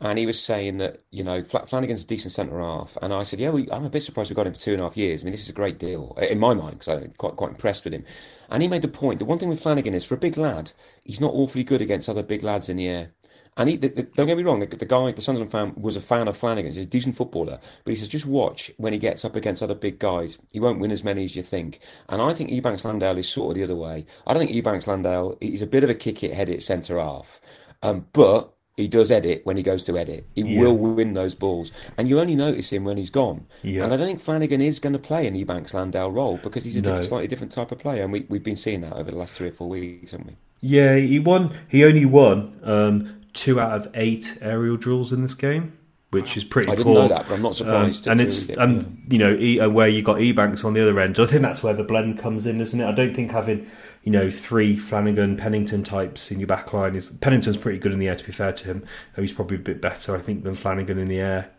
and he was saying that, you know, Flanagan's a decent centre half, and I said, yeah, well, I'm a bit surprised we got him for two and a half years. I mean, this is a great deal in my mind because I'm quite quite impressed with him. And he made the point. The one thing with Flanagan is, for a big lad, he's not awfully good against other big lads in the air. And he, the, the, don't get me wrong, the, the guy, the Sunderland fan, was a fan of Flanagan. He's a decent footballer. But he says, just watch when he gets up against other big guys. He won't win as many as you think. And I think Ebanks-Landell is sort of the other way. I don't think Ebanks-Landell, he's a bit of a kick-it, head-it centre-half. Um, but he does edit when he goes to edit. He yeah. will win those balls. And you only notice him when he's gone. Yeah. And I don't think Flanagan is going to play an Ebanks-Landell role because he's a no. different, slightly different type of player. And we, we've been seeing that over the last three or four weeks, haven't we? Yeah, he won. He only won... Um, two out of eight aerial duels in this game, which is pretty poor. I didn't poor. know that, but I'm not surprised. Um, and it's it, and yeah. you know e, where you got Ebanks on the other end. I think that's where the blend comes in, isn't it? I don't think having you know three Flanagan, Pennington types in your back line is. Pennington's pretty good in the air, to be fair to him. He's probably a bit better, I think, than Flanagan in the air.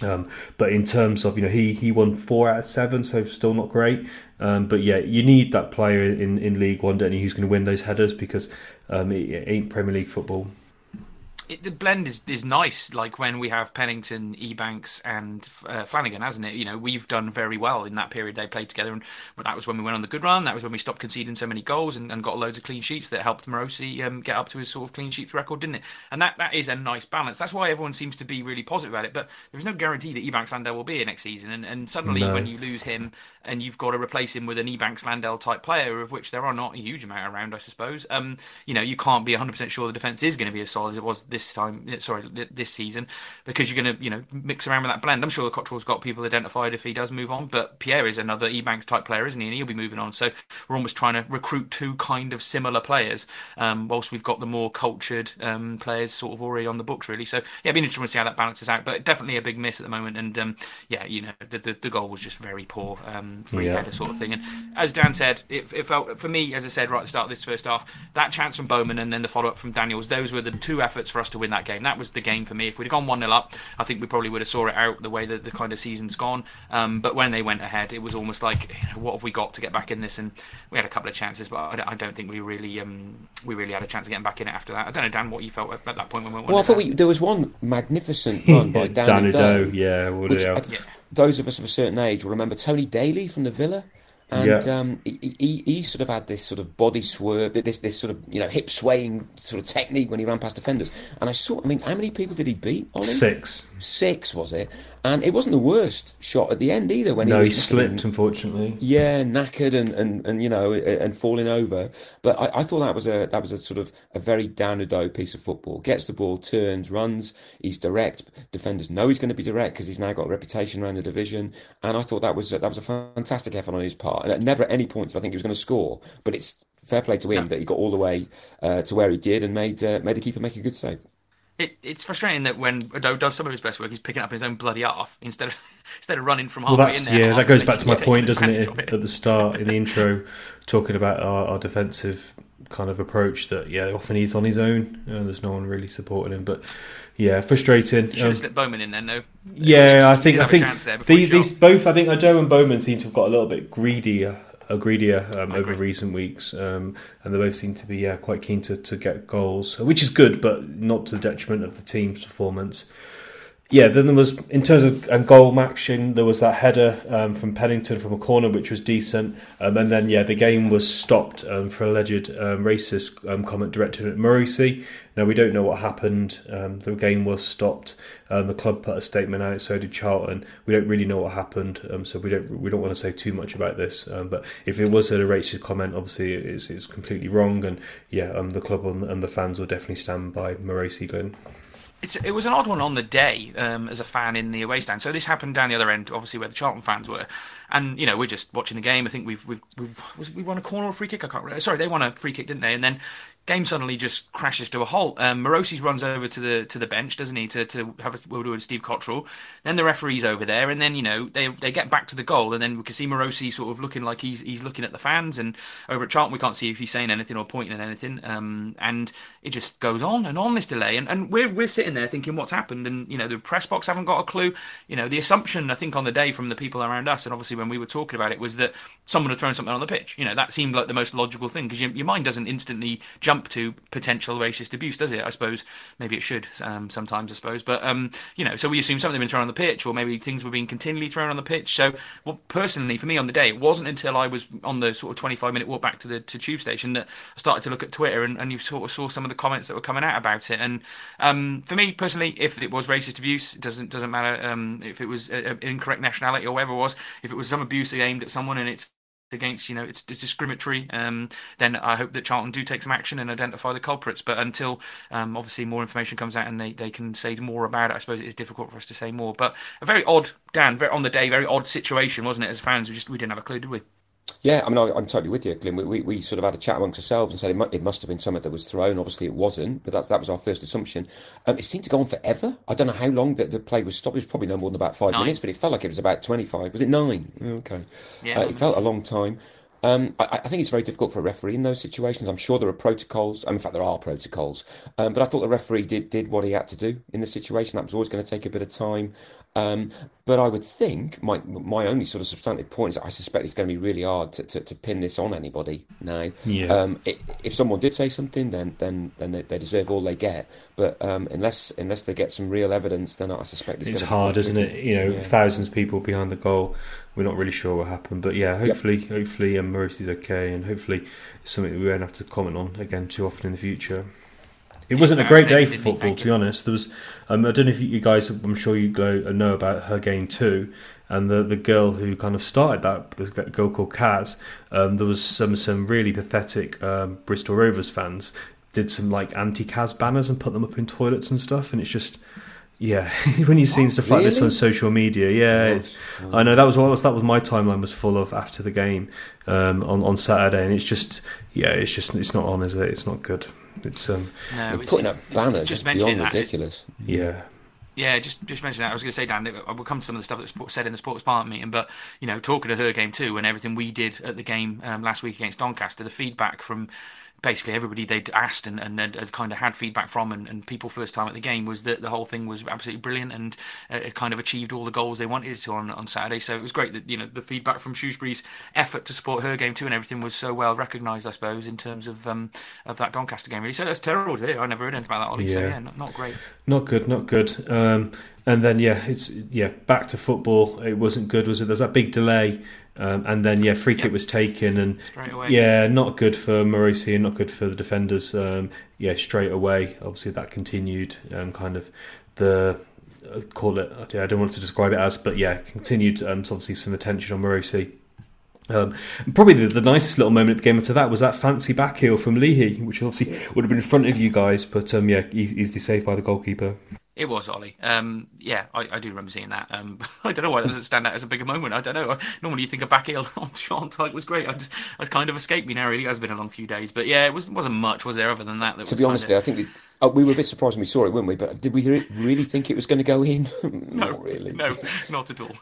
Um, but in terms of, you know, he, he won four out of seven, so still not great. Um, but yeah, you need that player in, in League One, don't you, who's going to win those headers because um, it, it ain't Premier League football. It, the blend is, is nice, like when we have Pennington, Ebanks and uh, Flanagan, hasn't it? You know, we've done very well in that period they played together, and that was when we went on the good run, that was when we stopped conceding so many goals and, and got loads of clean sheets that helped Morosi um, get up to his sort of clean sheets record, didn't it? And that, that is a nice balance. That's why everyone seems to be really positive about it, but there's no guarantee that Ebanks-Landell will be here next season, and, and suddenly no. when you lose him and you've got to replace him with an Ebanks-Landell type player, of which there are not a huge amount around, I suppose, um, you know, you can't be one hundred percent sure the defence is going to be as solid as it was this time, sorry, this season, because you're going to, you know, mix around with that blend. I'm sure Cottrell's got people identified if he does move on, but Pierre is another Ebanks type player, isn't he? And he'll be moving on. So we're almost trying to recruit two kind of similar players, um, whilst we've got the more cultured um, players sort of already on the books, really. So yeah, it'd be interesting to see how that balances out. But definitely a big miss at the moment. And um, yeah, you know, the, the the goal was just very poor, um, free yeah. header sort of thing. And as Dan said, it, it felt for me, as I said right at the start of this first half, that chance from Bowman and then the follow up from Daniels, those were the two efforts for us to win that game. That was the game for me. If we'd have gone one nil up, I think we probably would have saw it out the way that the kind of season's gone. Um, but when they went ahead, it was almost like, you know, what have we got to get back in this? And we had a couple of chances, but I don't think we really um, we really had a chance of getting back in it after that. I don't know, Dan, what you felt at that point when we went. Well, I thought we, there was one magnificent run by Dan, Dan Udoh. Yeah, we'll which, I, yeah. Those of us of a certain age will remember Tony Daly from the Villa. And yeah. um, he, he, he sort of had this sort of body swerve, this this sort of, you know, hip swaying sort of technique when he ran past defenders. And I saw, I mean, how many people did he beat on him? Six. Six, was it? And it wasn't the worst shot at the end either. When no, he, was he slipped, and, unfortunately. Yeah, knackered and, and, and you know and falling over. But I, I thought that was a that was a sort of a very down-a-dough piece of football. Gets the ball, turns, runs. He's direct. Defenders know he's going to be direct because he's now got a reputation around the division. And I thought that was a, that was a fantastic effort on his part. And at never at any point did I think he was going to score, but it's fair play to him that he got all the way uh, to where he did and made uh, made the keeper make a good save. It, it's frustrating that when Udoh does some of his best work, he's picking up his own bloody half instead of instead of running from halfway well, in there. Yeah, that goes back to my point, doesn't it, it? At the start, in the intro, talking about our, our defensive kind of approach that, yeah, often he's on his own. You know, there's no one really supporting him. But, yeah, frustrating. You should have um, slipped Bowman in there, no? Yeah, I think I think these, these both, I think Udoh and Bowman seem to have got a little bit greedier. A greedier um, over agree. recent weeks, um, and they both seem to be yeah, quite keen to, to get goals, which is good, but not to the detriment of the team's performance. Yeah, then there was, in terms of um, goal action, there was that header um, from Pennington from a corner, which was decent, um, and then yeah, the game was stopped um, for alleged um, racist um, comment directed at Morosi. Now, we don't know what happened. Um, the game was stopped. Um, the club put a statement out, so did Charlton. We don't really know what happened, um, so we don't we don't want to say too much about this. Um, but if it was a racist comment, obviously it's, it's completely wrong. And yeah, um, the club and, and the fans will definitely stand by Morosi Glynn. It's, it was an odd one on the day um, as a fan in the away stand. So this happened down the other end, obviously, where the Charlton fans were. And, you know, we're just watching the game. I think we've we've, we've was, we won a corner or a free kick. I can't remember. Sorry, they won a free kick, didn't they? And then game suddenly just crashes to a halt. Um, Morosi runs over to the to the bench, doesn't he, to, to have a word with Steve Cottrell. Then the referee's over there. And then, you know, they they get back to the goal. And then we can see Morosi sort of looking like he's he's looking at the fans. And over at Charlton, we can't see if he's saying anything or pointing at anything. Um, and it just goes on and on, this delay. And, and we're, we're sitting there thinking what's happened, and you know the press box haven't got a clue. You know the assumption I think on the day from the people around us, and obviously when we were talking about it, was that someone had thrown something on the pitch. You know that seemed like the most logical thing, because your, your mind doesn't instantly jump to potential racist abuse, does it? I suppose maybe it should um, sometimes, I suppose, but um, you know so we assumed something had been thrown on the pitch, or maybe things were being continually thrown on the pitch. So well, personally for me on the day, it wasn't until I was on the sort of twenty-five minute walk back to the to tube station that I started to look at Twitter, and, and you sort of saw some of the comments that were coming out about it. And um, for me personally, if it was racist abuse, it doesn't doesn't matter um, if it was an incorrect nationality or whatever it was. If it was some abuse aimed at someone and it's against, you know, it's, it's discriminatory, um, then I hope that Charlton do take some action and identify the culprits. But until um, obviously more information comes out and they, they can say more about it, I suppose it is difficult for us to say more. But a very odd, Dan, very, on the day, very odd situation, wasn't it? As fans, we just we didn't have a clue, did we? Yeah, I mean, I, I'm totally with you, Glyn. We, we we sort of had a chat amongst ourselves and said it, mu- it must have been something that was thrown. Obviously, it wasn't, but that's, that was our first assumption. Um, it seemed to go on forever. I don't know how long that the play was stopped. It was probably no more than about five nine. minutes, but it felt like it was about twenty-five. Was it nine? Okay. Yeah. Uh, it felt a long time. Um, I, I think it's very difficult for a referee in those situations. I'm sure there are protocols. I mean, in fact, there are protocols. Um, but I thought the referee did did what he had to do in the situation. That was always going to take a bit of time. Um, but I would think my my only sort of substantive point is that I suspect it's going to be really hard to, to, to pin this on anybody now. Yeah. Um, it, if someone did say something, then then then they, they deserve all they get. But um, unless unless they get some real evidence, then I suspect it's, it's going hard, to be hard, isn't it? You know, yeah. Thousands of people behind the goal. We're not really sure what happened, but yeah, hopefully, yep. hopefully, um, Morosi's okay, and hopefully, it's something that we won't have to comment on again too often in the future. It wasn't a great day for football, to be honest. There was, um, I don't know if you guys, I'm sure you know about her game too, and the the girl who kind of started that, this girl called Kaz. Um, there was some some really pathetic um, Bristol Rovers fans did some like anti-Kaz banners and put them up in toilets and stuff, and it's just. Yeah, when you've seen stuff like really? this on social media, yeah, it's, I know that was what was that was my timeline was full of after the game um, on on Saturday, and it's just yeah, it's just it's not on, is it? It's not good. It's um, no, it's, putting up banners just beyond that. Ridiculous. Yeah. Yeah, just just mention that. I was going to say, Dan, we'll come to some of the stuff that was said in the Sports Parliament meeting, but, you know, talking to her game too and everything we did at the game um, last week against Doncaster, the feedback from basically everybody they'd asked and, and had kind of had feedback from and, and people first time at the game was that the whole thing was absolutely brilliant and uh, it kind of achieved all the goals they wanted to on, on Saturday. So it was great that, you know, the feedback from Shrewsbury's effort to support her game too and everything was so well recognised, I suppose, in terms of um, of that Doncaster game, really. So that's terrible to hear. I never heard anything about that, Ollie. Yeah. So, yeah, not, not great. Not good, not good. Um, and then, yeah, it's yeah back to football. It wasn't good, was it? There's that big delay. Um, and then, yeah, free kick yep. was taken, and yeah, not good for Morosi and not good for the defenders. Um, yeah, straight away, obviously that continued um, kind of the uh, call it. Yeah, I don't want to describe it as, but yeah, continued. Um, obviously, some attention on Morosi. Um, probably the, the nicest little moment of the game after that was that fancy back heel from Leahy, which obviously would have been in front of you guys, but um, yeah, easily saved by the goalkeeper. It was, Ollie. Um, yeah, I, I do remember seeing that. Um, I don't know why that doesn't stand out as a bigger moment. I don't know. I, normally you think a back heel on Sean Tyke was great. I just, I kind of escaped me now, really. It has been a long few days. But yeah, it was, wasn't much, was there, other than that? that to was be honest, of... I think... The- Uh, we were a bit surprised when we saw it, weren't we? But did we re- really think it was going to go in? No, not really. No, not at all.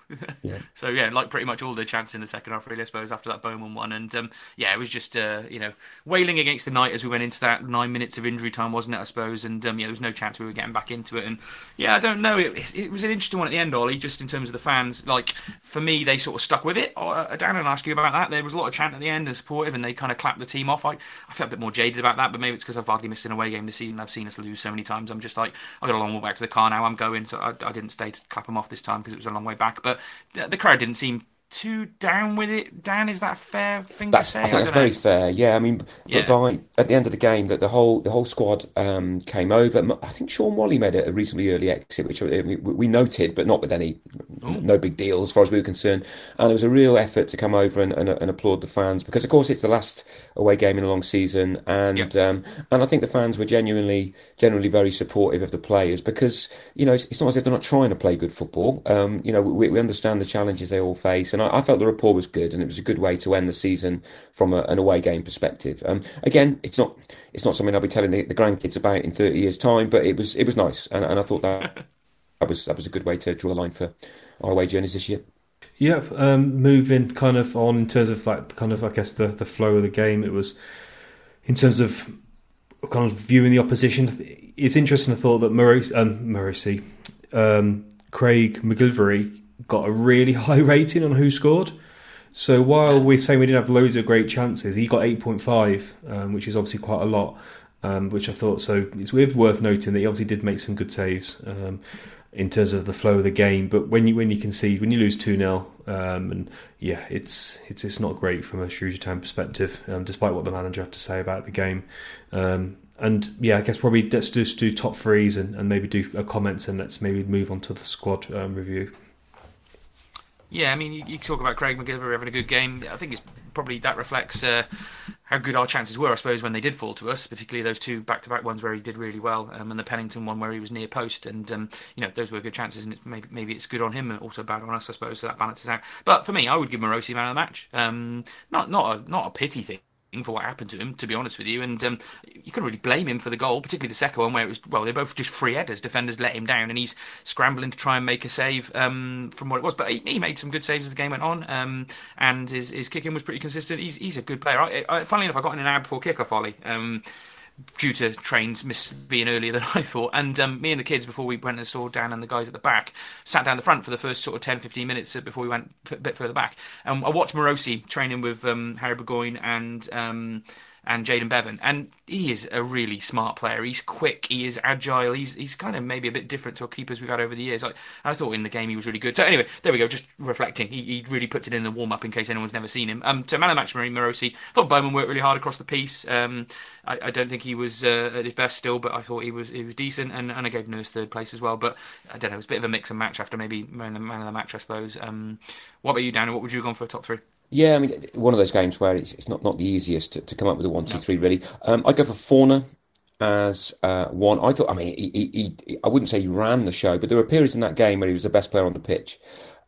Yeah. So, yeah, like pretty much all the chances in the second half, really, I suppose, after that Bowman one. And, um, yeah, it was just, uh, you know, wailing against the night as we went into that nine minutes of injury time, wasn't it, I suppose? And, um, yeah, there was no chance we were getting back into it. And, yeah, I don't know. It, it was an interesting one at the end, Ollie, just in terms of the fans. Like, for me, they sort of stuck with it. Uh, Dan, I'll ask you about that. There was a lot of chant at the end and supportive, and they kind of clapped the team off. I, I felt a bit more jaded about that, but maybe it's because I've hardly missed an away game this season. I've seen us lose so many times. I'm just like, I've got a long way back to the car now. I'm going. So I, I didn't stay to clap them off this time because it was a long way back. But the, the crowd didn't seem too down with it. Dan, is that a fair thing that's, to say? I think that's very fair. Yeah, I mean, yeah. But by at the end of the game, that the whole the whole squad um, came over. I think Sean Whalley made a reasonably early exit, which we, we noted, but not with any Ooh. no big deal as far as we were concerned. And it was a real effort to come over and, and, and applaud the fans because, of course, it's the last away game in a long season, and yeah. um, and I think the fans were genuinely generally very supportive of the players because you know it's, it's not as if they're not trying to play good football. Um, you know, we, we understand the challenges they all face, and I felt the rapport was good, and it was a good way to end the season from a, an away game perspective. Um, again, it's not it's not something I'll be telling the, the grandkids about in thirty years' time, but it was it was nice, and, and I thought that that was that was a good way to draw a line for our away journeys this year. Yep, um, moving kind of on in terms of like kind of I guess the, the flow of the game. It was in terms of kind of viewing the opposition. It's interesting to thought that Morosi, um, Morosi, um, Craig McGilvery got a really high rating on who scored. So while we're saying we didn't have loads of great chances, he got eight point five, um, which is obviously quite a lot, um, which I thought, so it's worth noting that he obviously did make some good saves um, in terms of the flow of the game. But when you when you concede, when you lose two nil, um, and yeah, it's it's it's not great from a Shrewsbury Town perspective, um, despite what the manager had to say about the game. Um, and yeah, I guess probably let's just do top threes and, and maybe do a comments and let's maybe move on to the squad um, review. Yeah, I mean, you, you talk about Craig McGilvery having a good game. I think it's probably that reflects uh, how good our chances were, I suppose, when they did fall to us, particularly those two back-to-back ones where he did really well, um, and the Pennington one where he was near post. And, um, you know, those were good chances, and it's maybe, maybe it's good on him and also bad on us, I suppose, so that balances out. But for me, I would give Morosi man of the match. Um, not, not, a, not a pity thing for what happened to him, to be honest with you, and um, you couldn't really blame him for the goal, particularly the second one where it was, well, they're both just free headers, defenders let him down and he's scrambling to try and make a save um, from what it was, but he, he made some good saves as the game went on, um, and his, his kicking was pretty consistent. He's he's a good player. I, I, funnily enough, I got in an hour before kick-off, Ollie, um, due to trains miss being earlier than I thought, and um, me and the kids, before we went and saw Dan and the guys at the back, sat down the front for the first sort of ten to fifteen minutes before we went a bit further back. Um, I watched Morosi training with um, Harry Burgoyne and um, and Jaden Bevan, and he is a really smart player. He's quick, he is agile, he's he's kind of maybe a bit different to our keepers we've had over the years. Like, I thought in the game he was really good. So anyway, there we go, just reflecting. He, he really puts it in the warm-up in case anyone's never seen him. Um, to man of the match, Morosi, thought Bowman worked really hard across the piece. Um, I, I don't think he was uh, at his best still, but I thought he was he was decent, and, and I gave Nurse third place as well. But I don't know, it was a bit of a mix and match after maybe man of the match, I suppose. Um, what about you, Dan? What would you have gone for a top three? Yeah, I mean, one of those games where it's it's not, not the easiest to, to come up with a one, two, three, really. Um, I go for Fauna as uh, one. I thought, I mean, he, he, he, I wouldn't say he ran the show, but there were periods in that game where he was the best player on the pitch.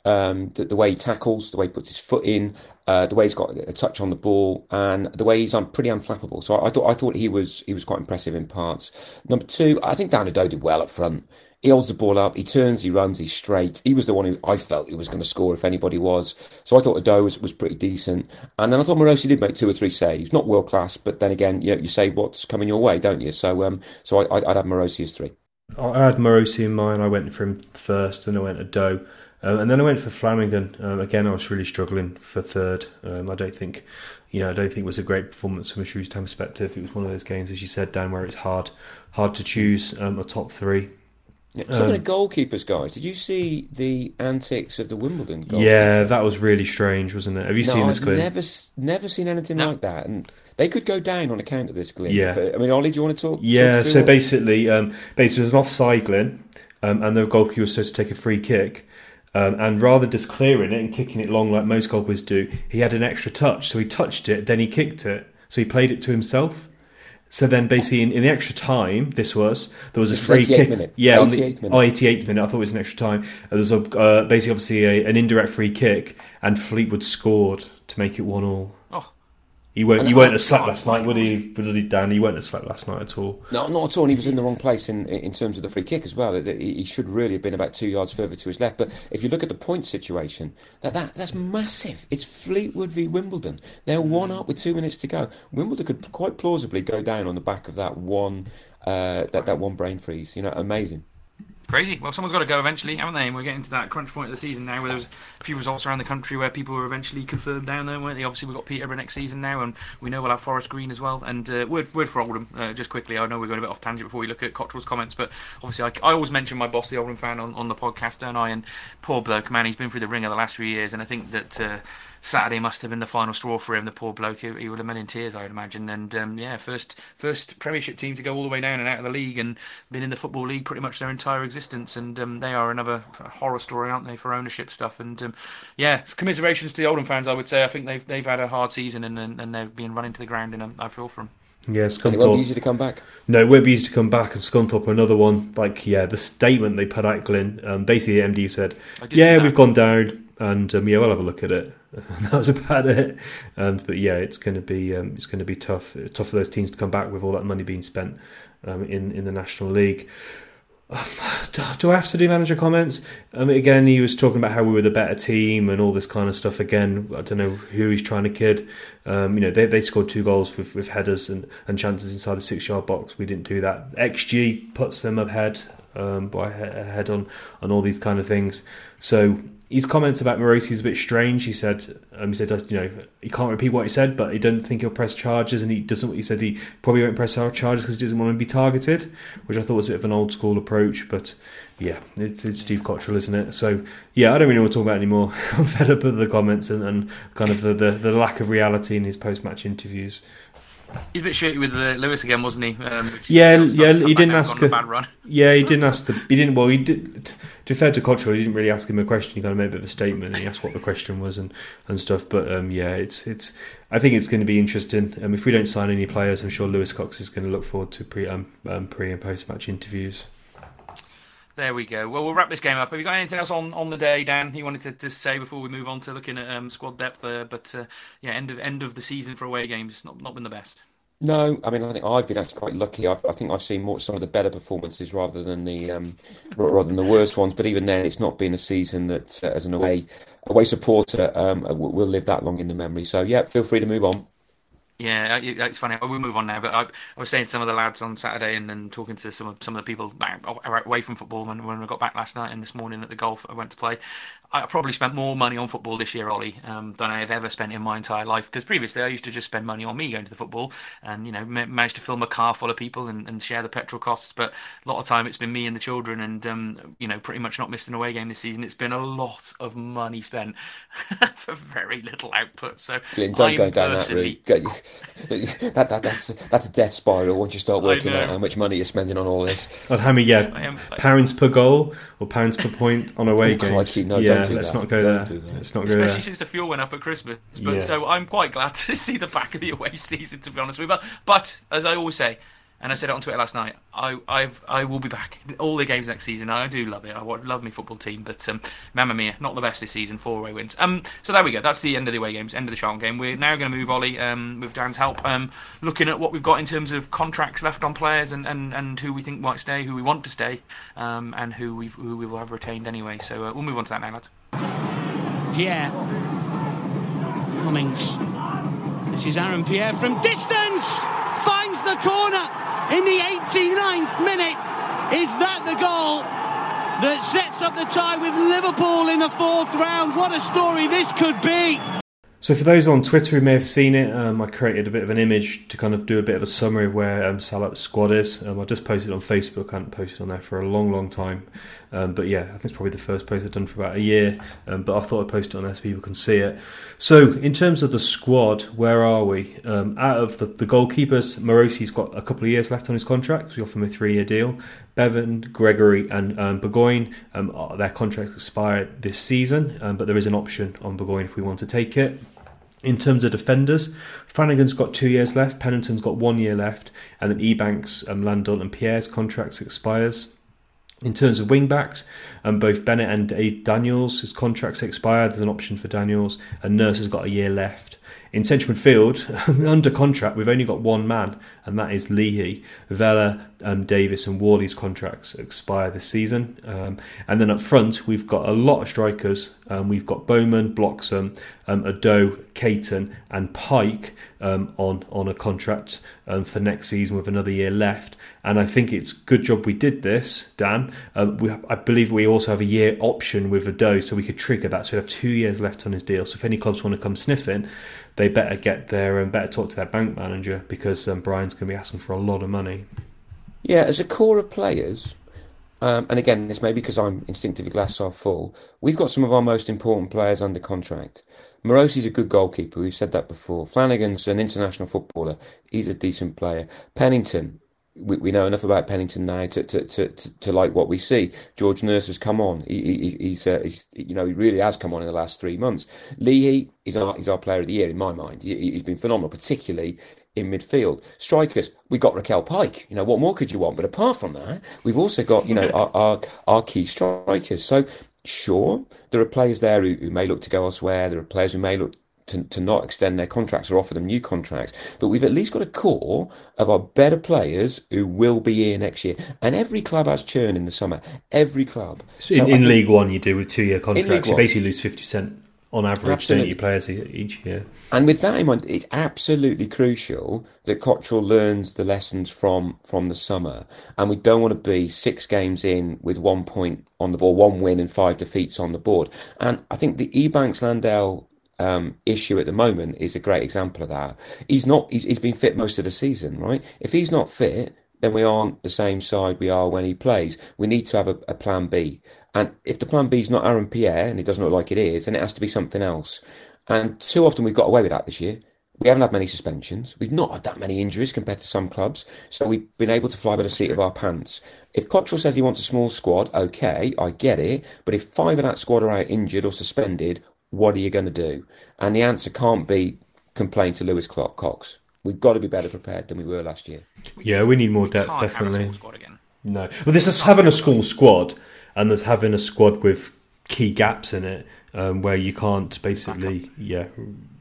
Um, the, the way he tackles, the way he puts his foot in, uh, the way he's got a touch on the ball, and the way he's un- pretty unflappable. So I, I thought I thought he was he was quite impressive in parts. Number two, I think Dan Udoh did well up front. He holds the ball up, he turns, he runs, he's straight. He was the one who I felt who was going to score if anybody was. So I thought Udoh was, was pretty decent. And then I thought Morosi did make two or three saves. Not world class, but then again, you know, you say what's coming your way, don't you? So um, so I, I'd have Morosi as three. I had Morosi in mine. I went for him first and I went Udoh. Um, and then I went for Flanagan. Um, again, I was really struggling for third. Um, I don't think, you know, I don't think it was a great performance from a Shrewsbury Town perspective. It was one of those games, as you said, Dan, where it's hard, hard to choose um, a top three. Yeah, talking um, of goalkeepers, guys, did you see the antics of the Wimbledon goalkeeper? Yeah, that was really strange, wasn't it? Have you no, seen this, Glyn? I've never, never seen anything no. like that. And they could go down on account of this, Glyn. Yeah. I mean, Ollie, do you want to talk? Yeah, talk so it? basically, um, basically, it was an offside, Glyn, um, and the goalkeeper was supposed to take a free kick. Um, and rather than just clearing it and kicking it long like most goalkeepers do, he had an extra touch. So he touched it, then he kicked it. So he played it to himself. So then, basically, in, in the extra time, this was there was a free kick. Minute. Yeah, on the eighty-eighth minute. Oh, eighty-eighth minute. I thought it was an extra time. Uh, there was a, uh, basically, obviously, a, an indirect free kick, and Fleetwood scored to make it one all. Oh, He weren't, he weren't I, asleep I, last night, would he, bloody Dan? He weren't asleep last night at all. No, not at all. And he was in the wrong place in, in terms of the free kick as well. He should really have been about two yards further to his left. But if you look at the point situation, that, that that's massive. It's Fleetwood v Wimbledon. They're one up with two minutes to go. Wimbledon could quite plausibly go down on the back of that one, uh, that that one brain freeze. You know, amazing. Crazy. Well, someone's got to go eventually, haven't they? And we're getting to that crunch point of the season now, where there was a few results around the country where people were eventually confirmed down there, weren't they? Obviously, we've got Peterborough next season now, and we know we'll have Forest Green as well. And uh, word, word for Oldham, uh, just quickly, I know we're going a bit off tangent before we look at Cottrell's comments, but obviously I, I always mention my boss, the Oldham fan, on, on the podcast, don't I? And poor bloke, man, he's been through the ringer the last few years, and I think that... Uh, Saturday must have been the final straw for him. The poor bloke, he, he would have been in tears, I would imagine. And um, yeah, first first Premiership team to go all the way down and out of the league, and been in the Football League pretty much their entire existence. And um, they are another horror story, aren't they, for ownership stuff? And um, yeah, commiserations to the Oldham fans, I would say. I think they've they've had a hard season, and and, and they've been run into the ground, and um, I feel for them. Yeah, Scunthorpe. It won't be easy to come back. No, it won't be easy to come back. And Scunthorpe, another one. Like, yeah, the statement they put out, Glyn, um, basically the M D said, yeah, we've gone down. And um, yeah, we'll have a look at it. That was about it. Um, but yeah, it's going to be um, it's going to be tough. It's tough for those teams to come back with all that money being spent um, in in the National League. Um, do, do I have to do manager comments? Um, again, he was talking about how we were the better team and all this kind of stuff. Again, I don't know who he's trying to kid. Um, you know, they they scored two goals with, with headers and, and chances inside the six yard box. We didn't do that. X G puts them ahead um, by ahead on on all these kind of things. So. His comments about Morosi was a bit strange. He said, um, "He said, you know, he can't repeat what he said, but he doesn't think he'll press charges, and he doesn't. He said he probably won't press our charges because he doesn't want to be targeted, which I thought was a bit of an old school approach. But yeah, it's it's Steve Cottrell, isn't it? So yeah, I don't really know what to talk about anymore. I'm fed up with the comments and, and kind of the, the, the lack of reality in his post-match interviews. He's a bit shitty with uh, Lewis again, wasn't he? Um, yeah, yeah. He didn't ask. A, a bad run. Yeah, he didn't ask the. He didn't. Well, he did. To be fair to Cottrell, he didn't really ask him a question. He kind of made a bit of a statement, and he asked what the question was and, and stuff. But um, yeah, it's it's. I think it's going to be interesting. Um, if we don't sign any players, I'm sure Lewis Cox is going to look forward to pre um, um, pre and post match interviews. There we go. Well, we'll wrap this game up. Have you got anything else on, on the day, Dan? You wanted to, to say before we move on to looking at um, squad depth, uh, but uh, yeah, end of end of the season for away games, not not been the best. No, I mean, I think I've been actually quite lucky. I've, I think I've seen more some of the better performances rather than the um, rather than the worst ones. But even then, it's not been a season that, uh, as an away away supporter, um, will live that long in the memory. So yeah, feel free to move on. Yeah, it's funny. We'll move on now. But I, I was saying to some of the lads on Saturday, and then talking to some of some of the people back, away from football, when when I got back last night and this morning at the golf I went to play. I probably spent more money on football this year, Ollie, um, than I have ever spent in my entire life. Because previously I used to just spend money on me going to the football, and you know m- managed to film a car full of people and, and share the petrol costs. But a lot of time it's been me and the children, and um, you know pretty much not missed an away game this season. It's been a lot of money spent for very little output. So don't I'm go down personally... that route. Go... that, that, that's that's a death spiral once you start working out how much money you're spending on all this. And how many yeah, am, like... pounds per goal or pounds per point on away games? Crikey, no, yeah. Let's that. not go Don't there. Let's not go Especially there. Since the fuel went up at Christmas. But yeah. So I'm quite glad to see the back of the away season, to be honest with you. But, but as I always say, and I said it on Twitter last night, I I've, I will be back. All the games next season. I do love it. I love my football team. But um, Mamma Mia, not the best this season. Four away wins. Um, so there we go. That's the end of the away games. End of the Charlton game. We're now going to move, Ollie, um, with Dan's help, um, looking at what we've got in terms of contracts left on players and, and, and who we think might stay, who we want to stay, um, and who, we've, who we will have retained anyway. So uh, we'll move on to that now, lads. Pierre. Cummings. This is Aaron Pierre from distance. Finds the corner. In the eighty-ninth minute, is that the goal that sets up the tie with Liverpool in the fourth round? What a story this could be. So for those on Twitter who may have seen it, um, I created a bit of an image to kind of do a bit of a summary of where um, Salah's squad is. Um, I just posted on Facebook. I hadn't posted on there for a long, long time. Um, but yeah, I think it's probably the first post I've done for about a year. Um, but I thought I'd post it on there so people can see it. So in terms of the squad, where are we? Um, out of the, the goalkeepers, Morosi's got a couple of years left on his contract. We offer him a three-year deal. Bevan, Gregory and um, Burgoyne, um, their contracts expire this season. Um, but there is an option on Burgoyne if we want to take it. In terms of defenders, Flanagan's got two years left, Pennington's got one year left, and then Ebanks-Landell and Pierre's contracts expires. In terms of wing-backs, um, both Bennett and Daniels, his contracts expire. There's an option for Daniels, and Nurse has got a year left. In central midfield, under contract, we've only got one man, and that is Leahy. Vela, um, Davis and Whalley's contracts expire this season. Um, and then up front, we've got a lot of strikers. Um, we've got Bowman, Bloxham, um, Udoh, Caton and Pike um, on, on a contract um, for next season with another year left. And I think it's good job we did this, Dan. Um, we have, I believe we also have a year option with Udoh, so we could trigger that. So we have two years left on his deal. So if any clubs want to come sniffing, they better get there and better talk to their bank manager, because um, Brian's going to be asking for a lot of money. Yeah, as a core of players, um, and again, it's maybe because I'm instinctively glass half full, we've got some of our most important players under contract. Morosi's a good goalkeeper, we've said that before. Flanagan's an international footballer, he's a decent player. Pennington, we, we know enough about Pennington now to, to, to, to, to like what we see. George Nurse has come on, he, he, he's, uh, he's you know he really has come on in the last three months. Leahy, he's our, he's our player of the year in my mind, he, he's been phenomenal, particularly in midfield. Strikers, we got Raquel Pike. You know, what more could you want? But apart from that, we've also got, you know, our, our, our key strikers. So, sure, there are players there who, who may look to go elsewhere. There are players who may look to, to not extend their contracts or offer them new contracts. But we've at least got a core of our better players who will be here next year. And every club has churn in the summer. Every club. So in, so in think, League One, you do with two-year contracts. You basically lose fifty percent. On average, thirty players each year. And with that in mind, it's absolutely crucial that Cottrell learns the lessons from, from the summer. And we don't want to be six games in with one point on the board, one win and five defeats on the board. And I think the Ebanks-Landell um, issue at the moment is a great example of that. He's not. He's, he's been fit most of the season, right? If he's not fit, then we aren't the same side we are when he plays. We need to have a, a plan B. And if the plan B is not Aaron Pierre, and it doesn't look like it is, then it has to be something else. And too often we've got away with that this year. We haven't had many suspensions. We've not had that many injuries compared to some clubs. So we've been able to fly by the seat of our pants. If Cottrell says he wants a small squad, okay, I get it. But if five of that squad are out injured or suspended, what are you going to do? And the answer can't be complain to Lewis Cox. We've got to be better prepared than we were last year. Yeah, we need more we depth, can't definitely. Have a small squad again. No. Well, this is having a small squad, and there's having a squad with key gaps in it, um, where you can't basically, yeah,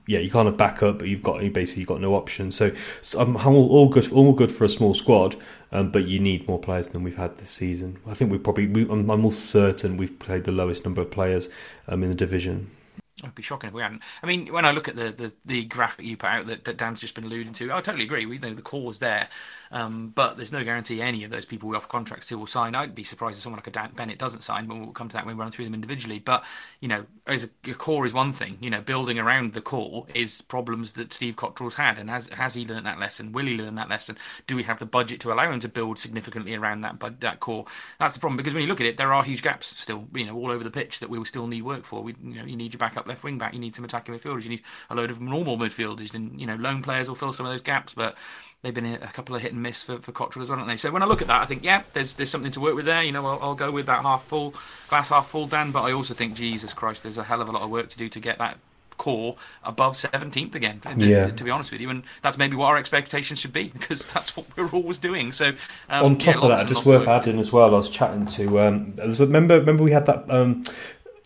yeah, you can't have backup, but you've got you basically got no option. So, so um, all, all good, all good for a small squad, um, but you need more players than we've had this season. I think we probably, we, I'm, I'm almost certain we've played the lowest number of players um, in the division. It'd be shocking if we hadn't. I mean, when I look at the, the, the graph that you put out that, that Dan's just been alluding to, I totally agree. We know the core is there, um, but there's no guarantee any of those people we offer contracts to will sign. I'd be surprised if someone like a Dan Bennett doesn't sign, but we'll come to that when we run through them individually. But, you know, as a, your core is one thing. You know, building around the core is problems that Steve Cottrell's had. And has, has he learned that lesson? Will he learn that lesson? Do we have the budget to allow him to build significantly around that, but that core? That's the problem, because when you look at it, there are huge gaps still, you know, all over the pitch that we will still need work for. We, you know, you need your backup left wing back, you need some attacking midfielders, you need a load of normal midfielders, and you know lone players will fill some of those gaps, but they've been a couple of hit and miss for, for Cottrell as well, haven't they? So when I look at that, I think yeah, there's there's something to work with there. You know, I'll, I'll go with that half full, glass half full, Dan, but I also think Jesus Christ, there's a hell of a lot of work to do to get that core above seventeenth again, yeah. to, to be honest with you, and that's maybe what our expectations should be, because that's what we're always doing. So um, on top yeah, of that, just worth adding as well, I was chatting to um, I was, remember remember we had that. Um,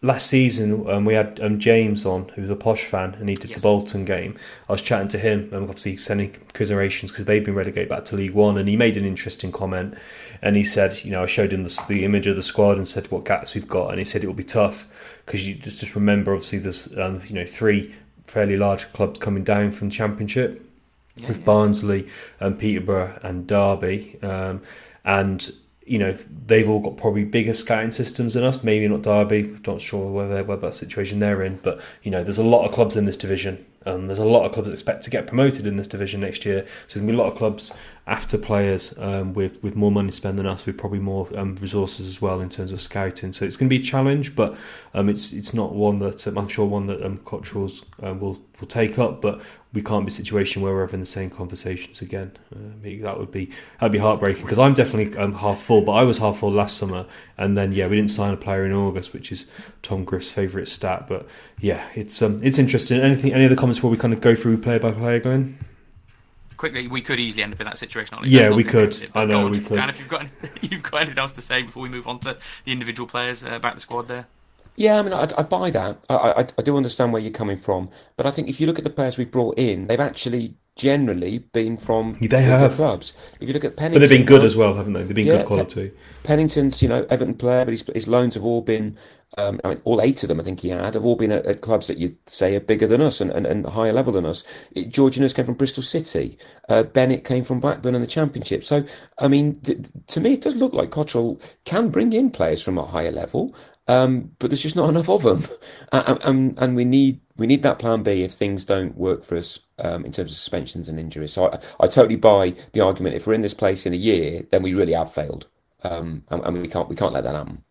Last season, um, we had um, James on, who's a Posh fan, and he did yes. the Bolton game. I was chatting to him, and obviously sending considerations because they've been relegated back to League One, and he made an interesting comment. And he said, you know, I showed him the, the image of the squad and said what gaps we've got, and he said it will be tough because you just, just remember, obviously, there's um, you know three fairly large clubs coming down from the Championship yeah, with yeah. Barnsley, and Peterborough, and Derby, um, and. You know, they've all got probably bigger scouting systems than us. Maybe not Derby. I'm not sure whether whether that situation they're in. But, you know, there's a lot of clubs in this division. Um, there's a lot of clubs that expect to get promoted in this division next year. So there's going to be a lot of clubs after players um, with, with more money spent than us, with probably more um, resources as well in terms of scouting. So it's going to be a challenge, but um, it's it's not one that, um, I'm sure, one that um, Cottrell's um, will, will take up. But we can't be in a situation where we're having the same conversations again. Uh, that would be that'd be heartbreaking, because I'm definitely um, half full, but I was half full last summer. And then, yeah, we didn't sign a player in August, which is Tom Griff's favourite stat. But, yeah, it's um, it's interesting. Anything, any other comments before we kind of go through player by player, Glenn? Quickly, we could easily end up in that situation. Honestly. Yeah, we could. I know, God. we could. Dan, if you've got, anything, you've got anything else to say before we move on to the individual players uh, about the squad there? Yeah, I mean, I, I buy that. I, I, I do understand where you're coming from. But I think if you look at the players we brought in, they've actually generally been from yeah, they have. clubs. If you look at Pennington... But they've been good as well, haven't they? They've been yeah, good quality. Pennington's, you know, Everton player, but his, his loans have all been... Um, I mean, all eight of them, I think he had, have all been at, at clubs that you'd say are bigger than us and, and, and higher level than us. It, George Nurse came from Bristol City. Uh, Bennett came from Blackburn in the Championship. So, I mean, th- to me, it does look like Cottrell can bring in players from a higher level, um, but there's just not enough of them. And, and, and we need we need that plan B if things don't work for us um, in terms of suspensions and injuries. So I, I totally buy the argument. If we're in this place in a year, then we really have failed. Um, and, and we can't we can't let that happen.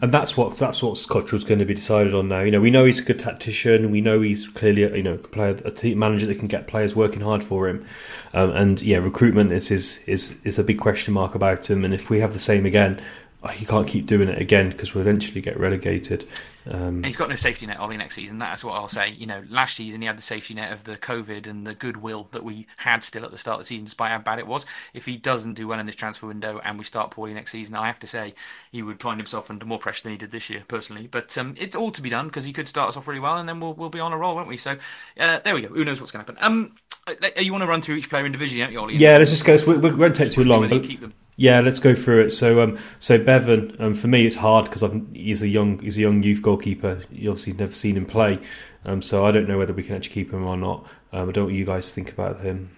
And that's what that's what Cottrell's going to be decided on now. You know, we know he's a good tactician. We know he's clearly, you know, a player, a team manager that can get players working hard for him. Um, and yeah, recruitment is, is is is a big question mark about him. And if we have the same again, he can't keep doing it again because we'll eventually get relegated. Um, and he's got no safety net, Ollie, next season. That's what I'll say. You know, last season he had the safety net of the COVID and the goodwill that we had still at the start of the season, despite how bad it was. If he doesn't do well in this transfer window and we start poorly next season, I have to say he would find himself under more pressure than he did this year, personally. But um, it's all to be done because he could start us off really well and then we'll we'll be on a roll, won't we? So uh, there we go. Who knows what's going to happen? Um, you want to run through each player individually, don't you, Ollie? Yeah, let's just go. We, we won't take too long. But... Keep them. Yeah, let's go through it. So, um, so Bevan, um, for me, it's hard because he's a young, he's a young youth goalkeeper. You obviously never seen him play, um, so I don't know whether we can actually keep him or not. Um, I don't know what you guys think about him.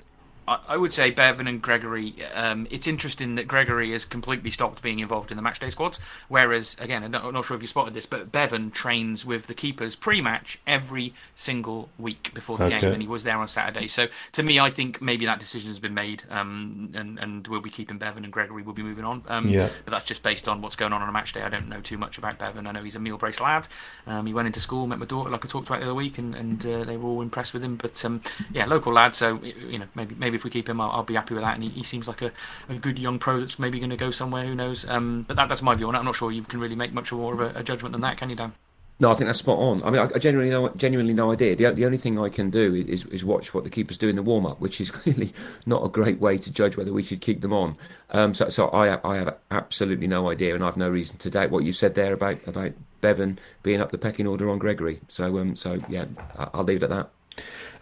I would say Bevan and Gregory, um, it's interesting that Gregory has completely stopped being involved in the matchday squads, whereas, again, I'm not, I'm not sure if you spotted this, but Bevan trains with the keepers pre-match every single week before the okay. game, and he was there on Saturday. So, to me, I think maybe that decision has been made, um, and, and we'll be keeping Bevan and Gregory will be moving on. Um, yeah. But that's just based on what's going on on a matchday. I don't know too much about Bevan. I know he's a meal brace lad. Um, he went into school, met my daughter, like I talked about the other week, and, and uh, they were all impressed with him. But, um, yeah, local lad, so, you know, maybe maybe if we keep him, I'll, I'll be happy with that. And he, he seems like a, a good young pro that's maybe going to go somewhere, who knows. Um, but that, that's my view on it. I'm not sure you can really make much more of a, a judgment than that, can you, Dan? No, I think that's spot on. I mean, I, I genuinely, no, genuinely no idea. The, the only thing I can do is, is watch what the keepers do in the warm-up, which is clearly not a great way to judge whether we should keep them on. Um, so so I, I have absolutely no idea, and I've no reason to doubt what you said there about, about Bevan being up the pecking order on Gregory. So, um, so yeah, I, I'll leave it at that.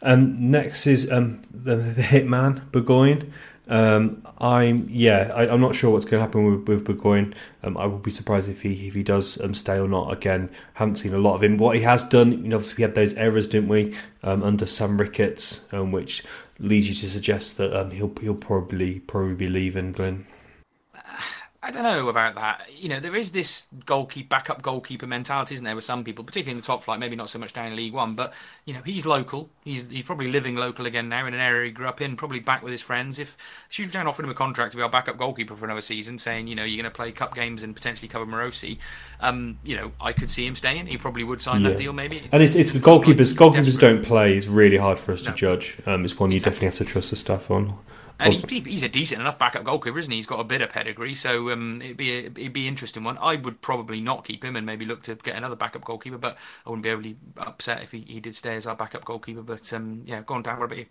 Um, next is um, the, the hitman, Burgoyne. Um, I'm yeah, I, I'm not sure what's going to happen with, with Burgoyne. Um, I would be surprised if he if he does um, stay or not. Again, haven't seen a lot of him. What he has done, you know, obviously we had those errors, didn't we, um, under Sam Ricketts, um, which leads you to suggest that um, he'll he'll probably probably be leaving, Glenn. I don't know about that. You know, there is this goalkeeper, backup goalkeeper mentality, isn't there, with some people, particularly in the top flight, maybe not so much down in League One, but, you know, he's local. He's he's probably living local again now in an area he grew up in, probably back with his friends. If Shrewsbury offered him a contract to be our backup goalkeeper for another season, saying, you know, you're going to play cup games and potentially cover Morosi, um, you know, I could see him staying. He probably would sign yeah. that deal, maybe. And it's, it's with goalkeepers. Goalkeepers don't play. It's really hard for us no. to judge. Um, it's one you exactly. definitely have to trust the staff on. And he, he's a decent enough backup goalkeeper, isn't he? He's got a bit of pedigree, so um, it'd be a, it'd be an interesting one. I would probably not keep him and maybe look to get another backup goalkeeper, but I wouldn't be overly upset if he, he did stay as our backup goalkeeper. But um, yeah, go on, Dan, what about you?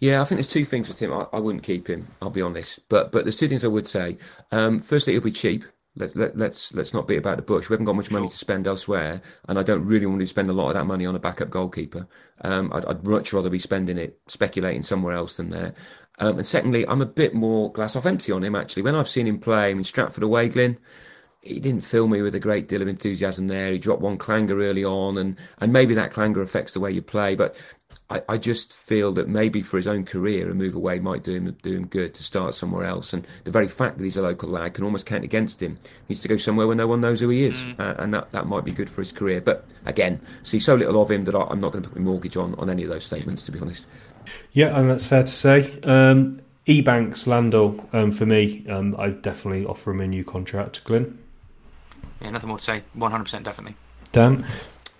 Yeah, I think there's two things with him. I, I wouldn't keep him, I'll be honest. But but there's two things I would say. Um, firstly, he'll be cheap. Let's let, let's let's not beat about the bush. We haven't got much money sure. to spend elsewhere, and I don't really want to spend a lot of that money on a backup goalkeeper. Um, I'd, I'd much rather be spending it speculating somewhere else than there. Um, and secondly, I'm a bit more glass half empty on him, actually. When I've seen him play, I mean, Stratford away, Glyn, he didn't fill me with a great deal of enthusiasm there. He dropped one clanger early on, and, and maybe that clanger affects the way you play. But I, I just feel that maybe for his own career, a move away might do him do him good to start somewhere else. And the very fact that he's a local lad can almost count against him. He needs to go somewhere where no one knows who he is, mm. uh, and that, that might be good for his career. But again, see so little of him that I, I'm not going to put my mortgage on, on any of those statements, to be honest. Yeah, and that's fair to say. Um, Ebanks-Landell, um, for me, um, I definitely offer him a new contract. Glenn? Yeah, nothing more to say. one hundred percent definitely. Dan?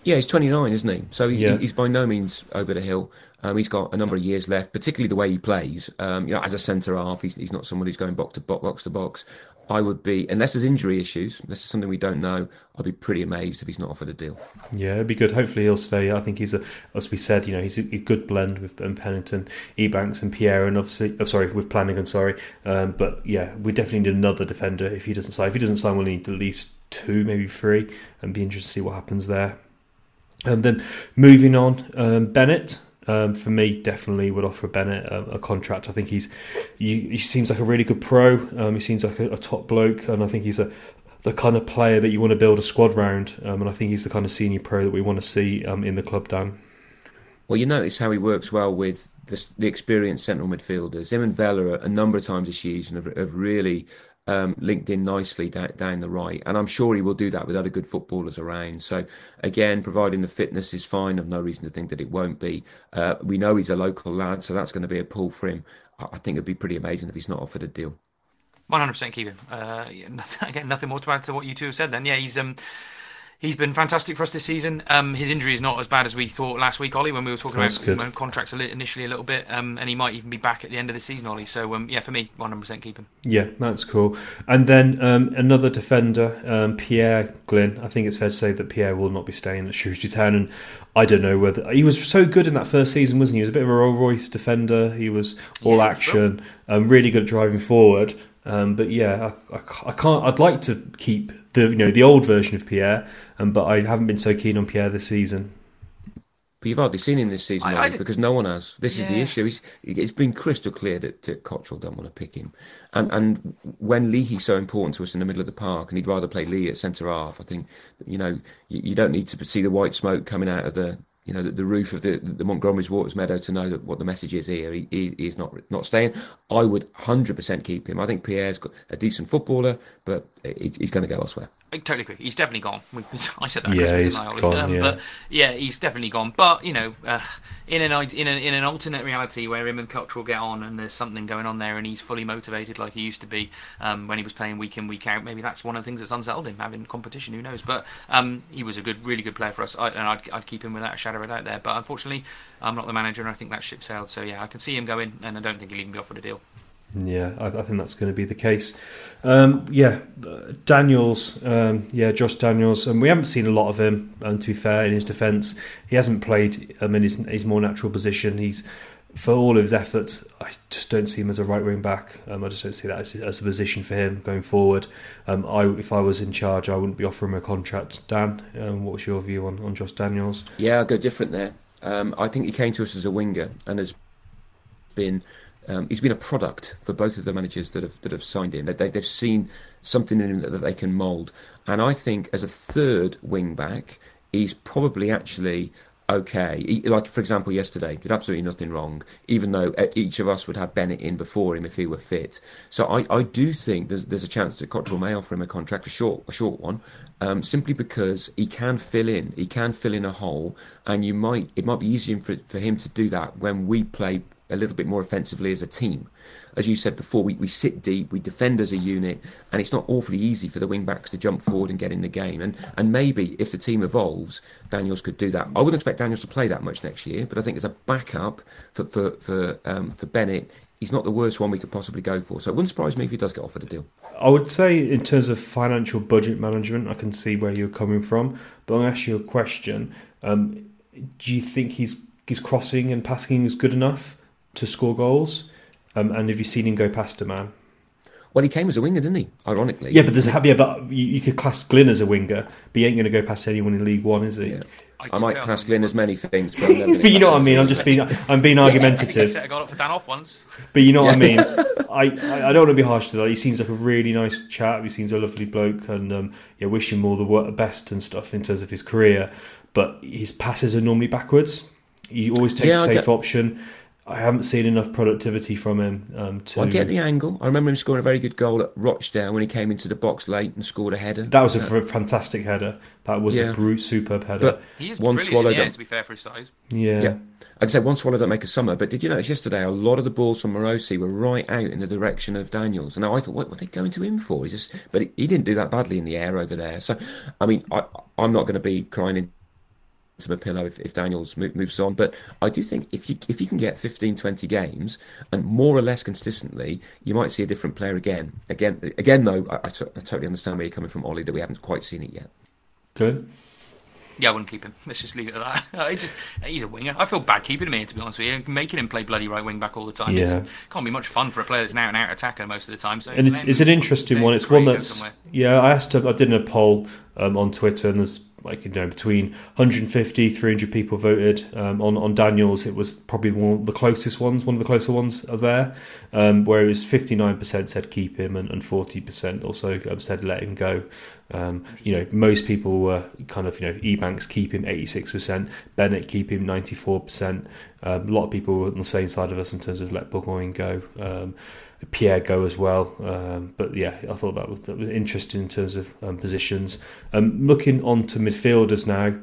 Yeah, he's twenty-nine, isn't he? So he, yeah. he's by no means over the hill. Um, he's got a number of years left, particularly the way he plays. Um, you know, as a centre-half, he's, he's not someone who's going box to box, box to box. I would be, unless there's injury issues, unless there's something we don't know, I'd be pretty amazed if he's not offered a deal. Yeah, it'd be good. Hopefully he'll stay. I think he's, a, as we said, you know, he's a good blend with Pennington, Ebanks and Pierre, and obviously, oh, sorry, with Flanagan, sorry. Um, but yeah, we definitely need another defender if he doesn't sign. If he doesn't sign, we'll need at least two, maybe three, and be interested to see what happens there. And then moving on, um, Bennett. Um, for me, definitely would offer Bennett a, a contract. I think he's he, he seems like a really good pro. Um, he seems like a, a top bloke, and I think he's a the kind of player that you want to build a squad round. Um, and I think he's the kind of senior pro that we want to see um, in the club, Dan. Well, you notice how he works well with the, the experienced central midfielders. Him and Vela a number of times this season have, have really um, linked in nicely down, down the right. And I'm sure he will do that with other good footballers around. So, again, providing the fitness is fine, I've no reason to think that it won't be. Uh, we know he's a local lad, so that's going to be a pull for him. I think it would be pretty amazing if he's not offered a deal. one hundred percent keep him. Uh, again, nothing more to add to what you two have said then. Yeah, he's... Um... He's been fantastic for us this season. Um, his injury is not as bad as we thought last week, Ollie, when we were talking Sounds about good. contracts initially a little bit, um, and he might even be back at the end of the season, Ollie. So, um, yeah, for me, one hundred percent keep him. Yeah, that's cool. And then um, another defender, um, Pierre Glynn. I think it's fair to say that Pierre will not be staying at Shrewsbury Town, and I don't know whether... He was so good in that first season, wasn't he? He was a bit of a Rolls-Royce defender. He was all yeah, action, um, really good at driving forward. Um, but yeah, I, I, I can't. I'd like to keep the you know the old version of Pierre, um, but I haven't been so keen on Pierre this season. But you've hardly seen him this season, I, I you, because no one has. This yes. is the issue. It's, it's been crystal clear that, that Cottrell don't want to pick him, and and when Leahy's so important to us in the middle of the park, and he'd rather play Leahy at centre half. I think you know you, you don't need to see the white smoke coming out of the. You know, the, the roof of the, the Montgomery's Waters Meadow to know that what the message is here. He, he He's not not staying. I would one hundred percent keep him. I think Pierre's got a decent footballer, but he, he's going to go elsewhere. I totally agree. He's definitely gone. I said that. Yeah, he's gone, um, yeah. But yeah, he's definitely gone. But, you know, uh, in an in an, in an alternate reality where him and Cottrell get on and there's something going on there and he's fully motivated like he used to be um, when he was playing week in, week out, maybe that's one of the things that's unsettled him, having competition, who knows. But um, he was a good, really good player for us, I, and I'd, I'd keep him without a shadow of a doubt there. But unfortunately, I'm not the manager and I think that ship sailed. So yeah, I can see him going and I don't think he'll even be offered a deal. Yeah, I, I think that's going to be the case. Um, yeah, Daniels, um, yeah, Josh Daniels, and we haven't seen a lot of him. And to be fair, in his defence, he hasn't played um, in his, his more natural position. He's for all of his efforts, I just don't see him as a right wing back. Um, I just don't see that as, as a position for him going forward. Um, I, if I was in charge, I wouldn't be offering him a contract. Dan, um, what's your view on, on Josh Daniels? Yeah, I'll go different there. Um, I think he came to us as a winger and has been. Um, he's been a product for both of the managers that have that have signed him. They, they've seen something in him that, that they can mould. And I think as a third wing-back, he's probably actually okay. He, like, for example, yesterday, did absolutely nothing wrong, even though each of us would have Bennett in before him if he were fit. So I, I do think there's, there's a chance that Cottrell may offer him a contract, a short a short one, um, simply because he can fill in. He can fill in a hole, and you might it might be easier for, for him to do that when we play a little bit more offensively as a team. As you said before, we, we sit deep, we defend as a unit, and it's not awfully easy for the wing-backs to jump forward and get in the game. And and maybe if the team evolves, Daniels could do that. I wouldn't expect Daniels to play that much next year, but I think as a backup for for for, um, for Bennett, he's not the worst one we could possibly go for. So it wouldn't surprise me if he does get offered a deal. I would say in terms of financial budget management, I can see where you're coming from. But I'll ask you a question. Um, do you think he's, he's crossing and passing is good enough to score goals, um, and have you seen him go past a man? Well, he came as a winger, didn't he? Ironically, yeah, but there's yeah, but you, you could class Glynn as a winger, but he ain't going to go past anyone in League One, is he? Yeah. I, I might class Glynn as many things, but, but you know what I mean. I'm just being, I'm being argumentative. I, he set a goal up for Dan Off once, but you know what yeah. I mean. I, I don't want to be harsh to that. He seems like a really nice chap. He seems a lovely bloke, and um, yeah, wish him all the best and stuff in terms of his career. But his passes are normally backwards. He always takes yeah, a safe get- option. I haven't seen enough productivity from him. Um, to... well, I get the angle. I remember him scoring a very good goal at Rochdale when he came into the box late and scored a header. That was a uh, fantastic header. That was yeah. a brute, superb header. But he is one brilliant in the air, to be fair, for his size. Yeah. yeah. I'd say one swallow don't make a summer, but did you notice yesterday a lot of the balls from Morosi were right out in the direction of Daniels? And I thought, what were they going to him for? Is this... But he didn't do that badly in the air over there. So, I mean, I, I'm not going to be crying in... to my pillow if, if Daniels moves on, but I do think if you if you can get fifteen, twenty games and more or less consistently, you might see a different player again. Again, again though, I, I, t- I totally understand where you're coming from, Ollie, that we haven't quite seen it yet. Good. Yeah, I wouldn't keep him. Let's just leave it at that. It just, he's a winger. I feel bad keeping him here, to be honest with you. Making him play bloody right wing back all the time. Yeah. It's, can't be much fun for a player that's now an out attacker most of the time. So and it's, it's an interesting one. It's one that's yeah. I asked. I did a poll um, on Twitter, and there's like you know between one hundred fifty, three hundred people voted um, on on Daniels. It was probably one of the closest ones. One of the closer ones are there, um, where it was fifty-nine percent said keep him, and, and forty percent also said let him go. Um, you know, most people were kind of, you know, Ebanks keep him eighty-six percent, Bennett keep him ninety-four percent. Um, a lot of people were on the same side of us in terms of let Burgoyne go, um, Pierre go as well. Um, but yeah, I thought that was, that was interesting in terms of um, positions. Um, looking on to midfielders now,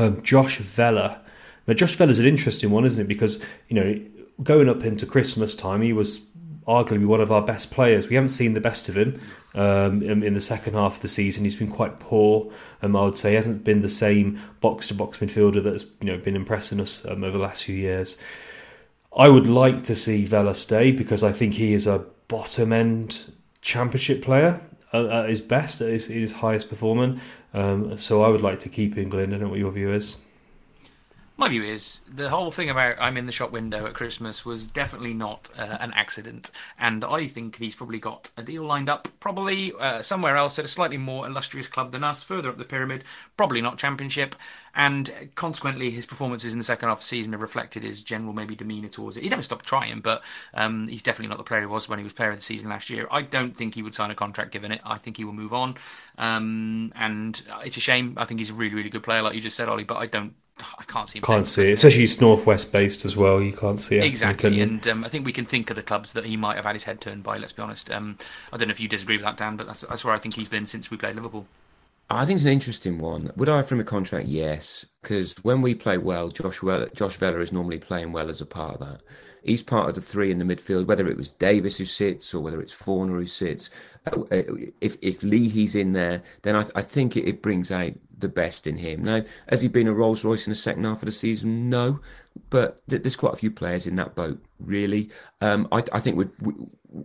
um, Josh Vela. Now, Josh Vela's an interesting one, isn't it? Because, you know, going up into Christmas time, he was arguably one of our best players. We haven't seen the best of him um, in, in the second half of the season. He's been quite poor, um, I would say. He hasn't been the same box-to-box midfielder that's you know been impressing us um, over the last few years. I would like to see Vela stay because I think he is a bottom-end championship player uh, at his best, at his, at his highest performing. Um, so I would like to keep him, Glenn. I don't know what your view is. My view is, the whole thing about I'm in the shop window at Christmas was definitely not uh, an accident. And I think he's probably got a deal lined up, probably uh, somewhere else at a slightly more illustrious club than us, further up the pyramid, probably not Championship. And consequently, his performances in the second half of the season have reflected his general maybe demeanour towards it. He never stopped trying, but um, he's definitely not the player he was when he was player of the season last year. I don't think he would sign a contract given it. I think he will move on. Um, and it's a shame. I think he's a really, really good player, like you just said, Ollie, but I don't I can't see him. Can't see it. Especially he's northwest based as well. You can't see it. Exactly. And um, I think we can think of the clubs that he might have had his head turned by, let's be honest. Um, I don't know if you disagree with that, Dan, but that's, that's where I think he's been since we played Liverpool. I think it's an interesting one. Would I offer him a contract? Yes. Because when we play well, Josh Vela, Josh Vela is normally playing well as a part of that. He's part of the three in the midfield, whether it was Davis who sits or whether it's Fauna who sits. If if Leahy's in there, then I, I think it, it brings out the best in him. Now, has he been a Rolls Royce in the second half of the season? No, but th- there's quite a few players in that boat, really. Um, I, I think we'd, we,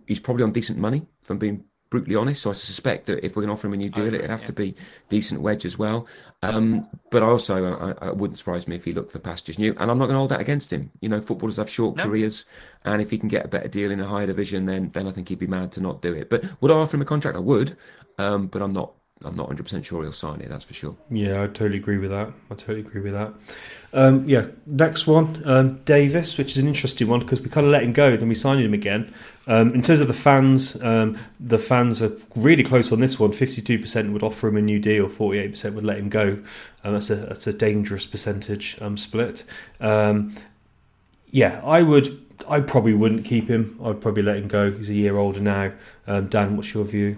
he's probably on decent money, if I'm being brutally honest, so I suspect that if we're going to offer him a new deal, it'd have yeah. to be decent wedge as well. Um, but also, I, I wouldn't surprise me if he looked for pastures new, and I'm not going to hold that against him. You know, footballers have short no. careers, and if he can get a better deal in a higher division, then then I think he'd be mad to not do it. But would I offer him a contract? I would, um, but I'm not I'm not one hundred percent sure he'll sign it, that's for sure. Yeah, I totally agree with that. I totally agree with that. Um, yeah, next one, um, Davis, which is an interesting one because we kind of let him go, then we signed him again. Um, in terms of the fans, um, the fans are really close on this one. fifty-two percent would offer him a new deal, forty-eight percent would let him go. Um, that's, a, that's a dangerous percentage um, split. Um, yeah, I would. I probably wouldn't keep him. I'd probably let him go. He's a year older now. Um, Dan, what's your view?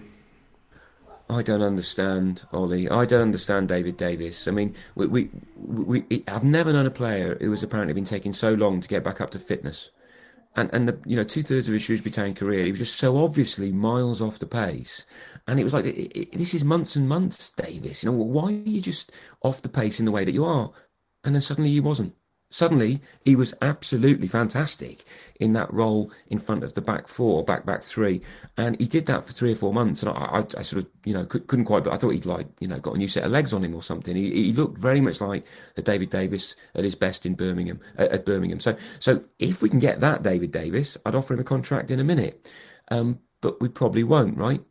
I don't understand, Ollie. I don't understand David Davis. I mean, we, we, we, I've never known a player who has apparently been taking so long to get back up to fitness. And, and the, you know, two-thirds of his Shrewsbury Town career, he was just so obviously miles off the pace. And it was like, it, it, this is months and months, Davis. You know, why are you just off the pace in the way that you are? And then suddenly he wasn't. Suddenly, he was absolutely fantastic in that role in front of the back four, back back three, and he did that for three or four months. And I, I, I sort of, you know, could, couldn't quite. But I thought he'd like, you know, got a new set of legs on him or something. He, he looked very much like the David Davis at his best in Birmingham. At, at Birmingham, so so if we can get that David Davis, I'd offer him a contract in a minute. Um, but we probably won't, right?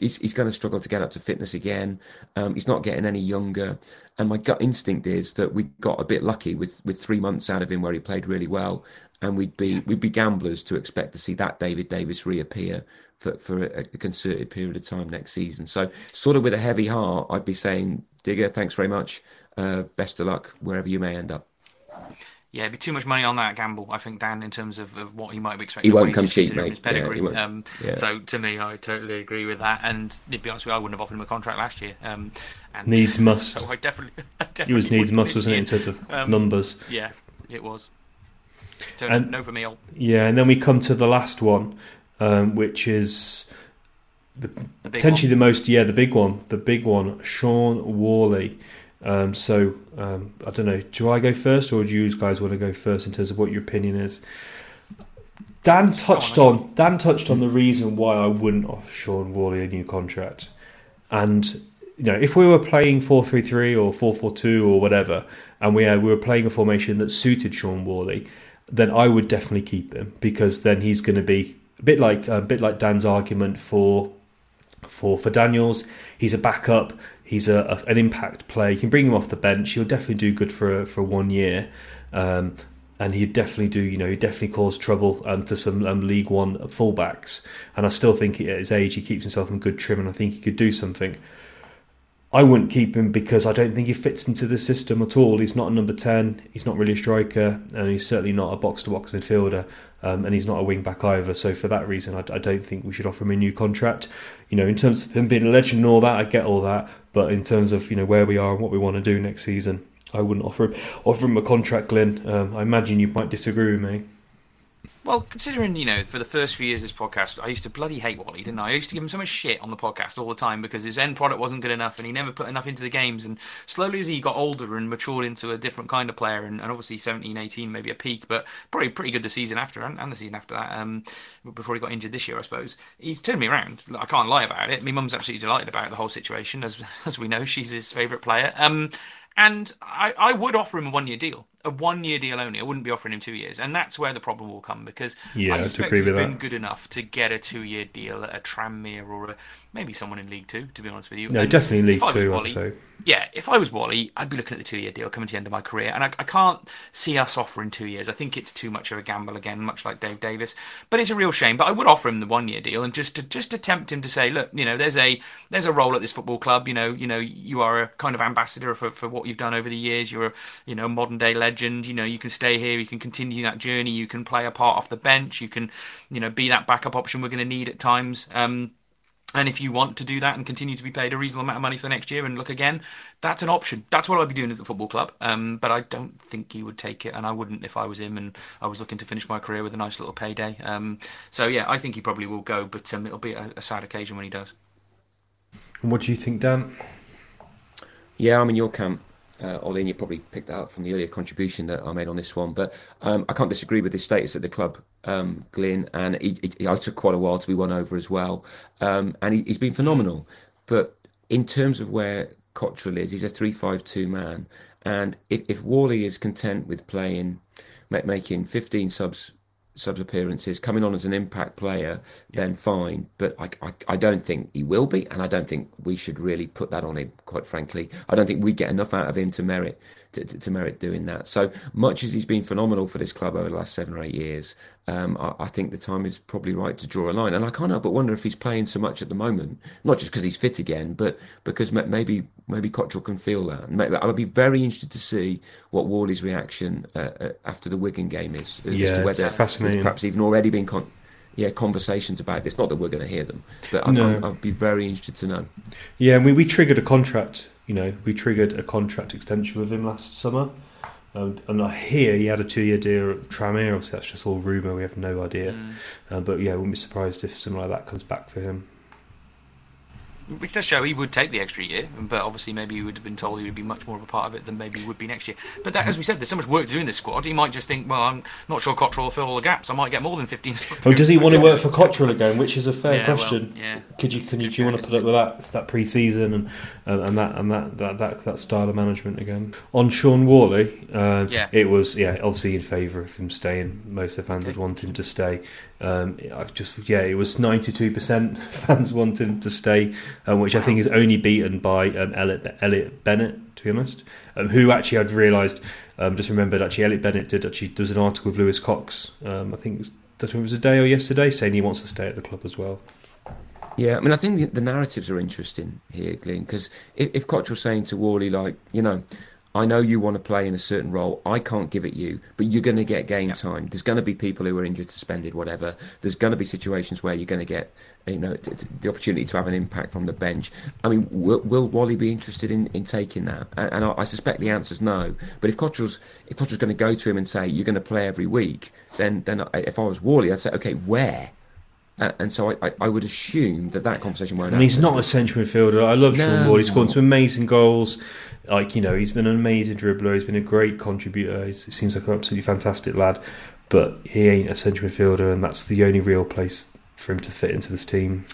He's going to struggle to get up to fitness again. Um, he's not getting any younger. And my gut instinct is that we got a bit lucky with, with three months out of him where he played really well. And we'd be we'd be gamblers to expect to see that David Davis reappear for, for a, a concerted period of time next season. So sort of with a heavy heart, I'd be saying, Digger, thanks very much. Uh, best of luck wherever you may end up. Yeah, it'd be too much money on that gamble, I think, Dan, in terms of, of what he might be expecting. He won't come cheap, mate. His pedigree. Yeah, won't. Um, yeah. So, to me, I totally agree with that. And to be honest with you, I wouldn't have offered him a contract last year. Um, and needs must. So I definitely, I definitely it was needs must, wasn't it, in terms of um, numbers? Yeah, it was. So, and, no for me. I'll... Yeah, and then we come to the last one, um, which is the, the potentially one. the most, yeah, the big one, the big one, Sean Whalley. Um, so um, I don't know, do I go first or do you guys want to go first in terms of what your opinion is? Dan touched on Dan touched on the reason why I wouldn't offer Sean Whalley a new contract, and you know, if we were playing four three three or four four two or whatever, and we, uh, we were playing a formation that suited Sean Whalley, then I would definitely keep him, because then he's going to be a bit like a bit like Dan's argument for for for Daniels. He's a backup. He's a, a an impact player. You can bring him off the bench. He'll definitely do good for for one year, um, and he'd definitely do. You know, he definitely caused trouble um, to some um, League One fullbacks. And I still think he, at his age, he keeps himself in good trim, and I think he could do something. I wouldn't keep him because I don't think he fits into the system at all. He's not a number ten, he's not really a striker, and he's certainly not a box-to-box midfielder, um, and he's not a wing-back either. So for that reason, I, I don't think we should offer him a new contract. You know, in terms of him being a legend and all that, I get all that, but in terms of, you know, where we are and what we want to do next season, I wouldn't offer him offer him a contract, Glyn. Um, I imagine you might disagree with me. Well, considering, you know, for the first few years of this podcast, I used to bloody hate Whalley, didn't I? I used to give him so much shit on the podcast all the time because his end product wasn't good enough and he never put enough into the games. And slowly as he got older and matured into a different kind of player, and, and obviously seventeen, eighteen, maybe a peak, but probably pretty good the season after and, and the season after that, um, before he got injured this year, I suppose. He's turned me around. I can't lie about it. My mum's absolutely delighted about the whole situation. As as we know, she's his favourite player. Um, and I, I would offer him a one-year deal. A one-year deal only. I wouldn't be offering him two years, and that's where the problem will come, because yeah, I suspect he's been good enough to get a two-year deal at a Tranmere or a, maybe someone in League Two. To be honest with you, no, and definitely League Two. Whalley, I'd say. Yeah, if I was Whalley, I'd be looking at the two-year deal coming to the end of my career, and I, I can't see us offering two years. I think it's too much of a gamble again, much like Dave Davis. But it's a real shame. But I would offer him the one-year deal and just to, just to tempt him to say, look, you know, there's a there's a role at this football club. You know, you know, you are a kind of ambassador for, for what you've done over the years. You're a, you know, modern-day legend. Legend, you know, you can stay here, you can continue that journey, you can play a part off the bench, you can, you know, be that backup option we're going to need at times. Um, and if you want to do that and continue to be paid a reasonable amount of money for the next year and look again, that's an option. That's what I'd be doing at the football club. Um, but I don't think he would take it, and I wouldn't if I was him and I was looking to finish my career with a nice little payday. Um, so yeah, I think he probably will go, but um, it'll be a, a sad occasion when he does. And what do you think, Dan? Yeah, I'm in your camp. Uh, Ollie, and you probably picked that up from the earlier contribution that I made on this one, but um, I can't disagree with his status at the club, um, Glyn, and he, he, I took quite a while to be won over as well, um, and he, he's been phenomenal. But in terms of where Cottrell is, he's a three five two man, and if, if Whalley is content with playing, making fifteen subs subs appearances, coming on as an impact player, yeah, then fine. But I, I, I don't think he will be, and I don't think we should really put that on him, quite frankly. I don't think we get enough out of him to merit to, to, to merit doing that. So much as he's been phenomenal for this club over the last seven or eight years, um, I, I think the time is probably right to draw a line. And I can't help but wonder if he's playing so much at the moment, not just because he's fit again, but because maybe maybe Cottrell can feel that. Maybe, I would be very interested to see what Whalley's reaction uh, after the Wigan game is, yeah, as to whether there's perhaps even already been con- yeah, conversations about this. Not that we're going to hear them, but I, no. I, I'd be very interested to know. Yeah, and we, we triggered a contract. You know, we triggered a contract extension with him last summer. Um, and I hear he had a two-year deal at Tranmere. Obviously, that's just all rumour. We have no idea. Mm. Uh, but yeah, I wouldn't be surprised if something like that comes back for him. Which does show he would take the extra year, but obviously maybe he would have been told he would be much more of a part of it than maybe he would be next year. But that, as we said, there's so much work to do in this squad. He might just think, well, I'm not sure Cottrell will fill all the gaps. I might get more than fifteen. Oh, does he want to work for Cottrell again? Which is a fair yeah, question. Well, yeah. Could you? Can you? Do you want to put up with that? It's that pre-season and uh, and that and that, that that that style of management again. On Sean Whalley, uh, yeah. it was yeah obviously in favour of him staying. Most of the fans okay. would want him to stay. Um, I just yeah, it was ninety-two percent fans want him to stay, um, which wow. I think is only beaten by um, Elliot, Elliot Bennett, to be honest. Um, who actually I'd realised, um, just remembered actually Elliot Bennett did actually there was an article with Lewis Cox. Um, I think it was, I think it was a day or yesterday saying he wants to stay at the club as well. Yeah, I mean, I think the narratives are interesting here, Glyn, because if, if Cottrell's saying to Whalley, like, you know, I know you want to play in a certain role. I can't give it you, but you're going to get game yeah. time. There's going to be people who are injured, suspended, whatever. There's going to be situations where you're going to get, you know, t- t- the opportunity to have an impact from the bench. I mean, w- will Whalley be interested in, in taking that? And, and I, I suspect the answer is no. But if Cottrell's if Cottrell's going to go to him and say you're going to play every week, then then I, if I was Whalley, I'd say okay, where? Uh, and so I, I, I would assume that that conversation won't happen. And he's not a central midfielder. I love no, Sean Whalley. He's scored no. some amazing goals. Like, you know, he's been an amazing dribbler. He's been a great contributor. He's, he seems like an absolutely fantastic lad. But he ain't a central midfielder, and that's the only real place for him to fit into this team.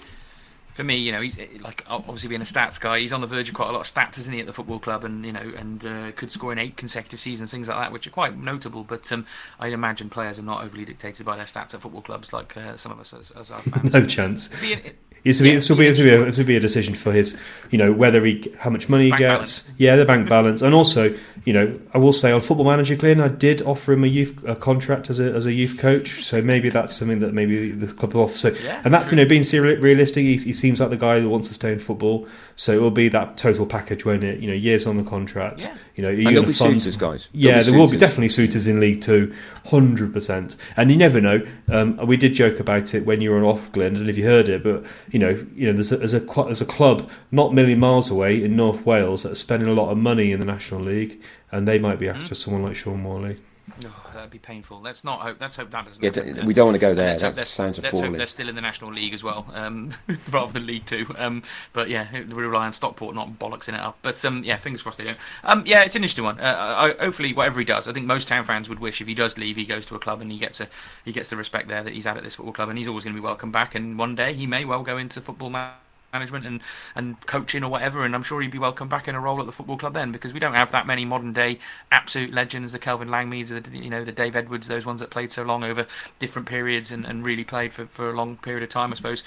for me, you know, he's like, obviously being a stats guy, he's on the verge of quite a lot of stats, isn't he, at the football club, and you know, and uh, could score in eight consecutive seasons, things like that, which are quite notable. But um, I imagine players are not overly dictated by their stats at football clubs, like uh, some of us as, as our fans. No chance. It'd be an, it, This would, yeah, be, this, would be, this, would be a, this would be a decision for his, you know, whether he, how much money he bank gets, balance. yeah, the bank balance, and also, you know, I will say on Football Manager, Glyn, I did offer him a youth a contract as a as a youth coach, so maybe that's something that maybe the club will offer. So, yeah, and that, you know, being realistic, he, he seems like the guy that wants to stay in football, so it will be that total package, won't it? You know, years on the contract, yeah. you know, and there'll be fund, suitors, guys. There'll yeah, be there suitors. will be definitely suitors in League Two, hundred percent, and you never know. Um, we did joke about it when you were on off, Glyn. I don't know if you heard it, but You know, you know, there's a, there's a there's a club not many miles away in North Wales that's spending a lot of money in the National League, and they might be after mm-hmm. someone like Sean Morley. Oh, that'd be painful. Let's not hope. Let's hope that doesn't. Yeah, happen. We don't want to go there. That sounds appalling. Let's hope they're still in the National League as well, um, rather than League Two. Um, but yeah, we rely on Stockport not bollocking it up. But um, yeah, fingers crossed they don't. Um, yeah, it's an interesting one. Uh, I, hopefully, whatever he does, I think most town fans would wish if he does leave, he goes to a club and he gets a he gets the respect there that he's had at this football club, and he's always going to be welcome back. And one day he may well go into football man. management and, and coaching or whatever, and I'm sure he'd be welcome back in a role at the football club then, because we don't have that many modern day absolute legends, the Kelvin Langmeads, the, you know, the Dave Edwards, those ones that played so long over different periods and, and really played for, for a long period of time. I suppose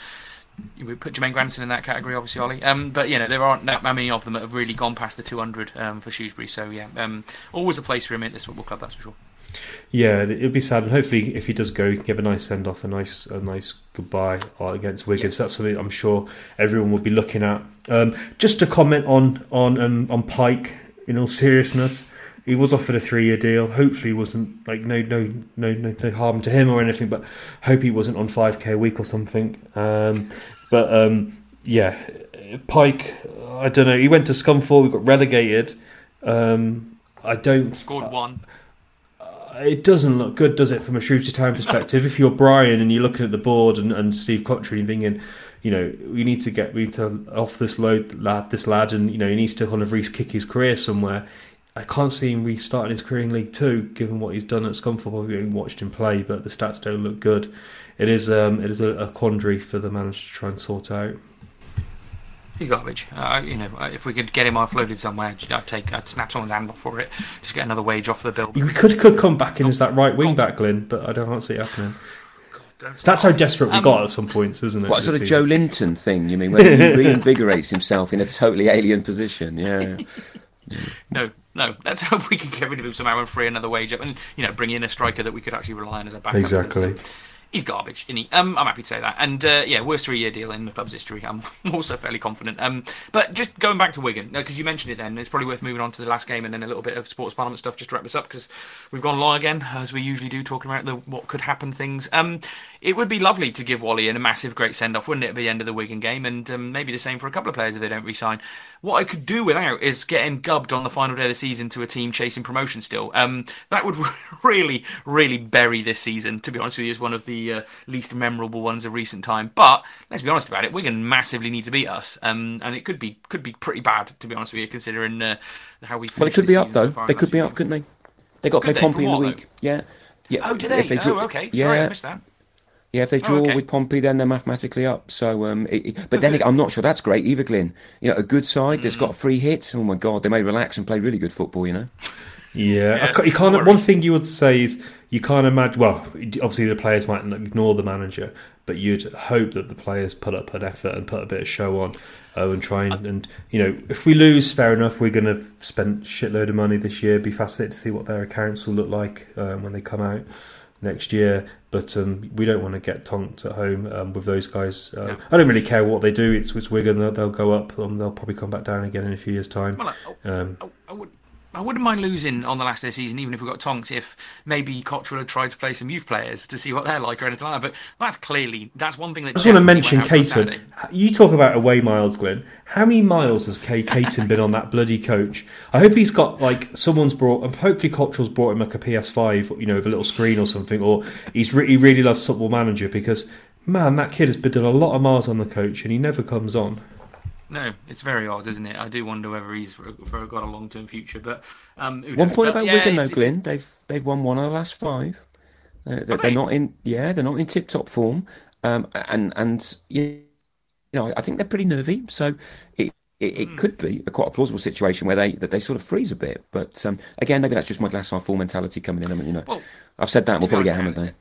we put Jermaine Granson in that category, obviously, Ollie. Um, but, you know, there aren't that many of them that have really gone past the two hundred um, for Shrewsbury. So, yeah, um, always a place for him at this football club, that's for sure. Yeah, it'll be sad, and hopefully, if he does go, he can give a nice send off, a nice, a nice goodbye against Wigan. Yes. So that's something I'm sure everyone will be looking at. Um, just to comment on on um, on Pike, in all seriousness, he was offered a three year deal. Hopefully, he wasn't like no no no no no harm to him or anything, but hope he wasn't on five k a week or something. Um, but um, yeah, Pike, I don't know. He went to Scunthorpe. We got relegated. Um, I don't scored one. It doesn't look good, does it, from a Shrewsbury Town perspective? If you're Brian and you're looking at the board and, and Steve Cottrell and thinking, you know, we need to get we need to off this load lad, this lad, and you know he needs to kind of re-kick his career somewhere. I can't see him restarting his career in League Two, given what he's done at Scunthorpe. I've even watched him play, but the stats don't look good. It is um, it is a, a quandary for the manager to try and sort out. You garbage. Uh, you know, if we could get him offloaded somewhere, I'd take, I'd snap someone's hand off for it. Just get another wage off the bill. We could could come back in as that right wing back, Lynn, but I don't see it happening. God, that's how desperate we um, got at some points, isn't it? What sort of Joe Linton thing? You mean when he reinvigorates himself in a totally alien position? Yeah. No, no. Let's hope we can get rid of him somehow and free another wage up, and you know, bring in a striker that we could actually rely on as a backup. Exactly. He's garbage, isn't he? Um, I'm happy to say that. And, uh, yeah, worst three-year deal in the club's history. I'm also fairly confident. Um, but just going back to Wigan, because you mentioned it then, it's probably worth moving on to the last game and then a little bit of Sports Parliament stuff just to wrap this up, because we've gone long again, as we usually do, talking about the what could happen things. Um, it would be lovely to give Whalley in a massive, great send-off, wouldn't it, at the end of the Wigan game? And um, maybe the same for a couple of players if they don't re-sign. What I could do without is getting gubbed on the final day of the season to a team chasing promotion still. Um, that would really, really bury this season, to be honest with you. It's one of the Uh, least memorable ones of recent time, but let's be honest about it, Wigan massively need to beat us, um, and it could be could be pretty bad, to be honest with you, considering uh, how we well it could be up though so they could be up couldn't they they got to play Pompey in the week though? yeah yeah oh do they, they draw, oh okay yeah. sorry I missed that Yeah, if they draw oh, okay. with Pompey, then they're mathematically up. So, um, it, it, but then it, I'm not sure that's great either, Glyn. You know, a good side mm. that's got a free hit. Oh my God, they may relax and play really good football. You know. Yeah, yeah I, you can't. Sorry. One thing you would say is you can't imagine. Well, obviously the players might ignore the manager, but you'd hope that the players put up an effort and put a bit of show on, uh, and try and, and you know, if we lose, fair enough. We're going to spend a shitload of money this year. It'd be fascinating to see what their accounts will look like um, when they come out next year, but um, we don't want to get tonked at home um, with those guys. Uh, no. I don't really care what they do. It's, it's Wigan. They'll, they'll go up. Um, they'll probably come back down again in a few years' time. Well, I, um, I, I would. I wouldn't mind losing on the last day of the season, even if we got tonked, if maybe Cottrell had tried to play some youth players to see what they're like or anything like that. But that's clearly, that's one thing that... I just want to mention Caton. You talk about away miles, Glenn. How many miles has Kay Caton been on that bloody coach? I hope he's got, like, someone's brought... and hopefully Cottrell's brought him, like, a P S five, you know, with a little screen or something, or he's re- he really loves Football Manager, because, man, that kid has been doing a lot of miles on the coach and he never comes on. No, it's very odd, isn't it? I do wonder whether he's got a long-term future. But um, one point about yeah, Wigan, though, Glyn, they've they've won one of the last five. They're, they're, they're not in, yeah, they're not in tip-top form, um, and and you you know, I think they're pretty nervy. So it it, it could be a quite a plausible situation where they that they sort of freeze a bit. But um, again, maybe that's just my glass half full mentality coming in. I mean, you know, well, I've said that and we'll probably get hammered there.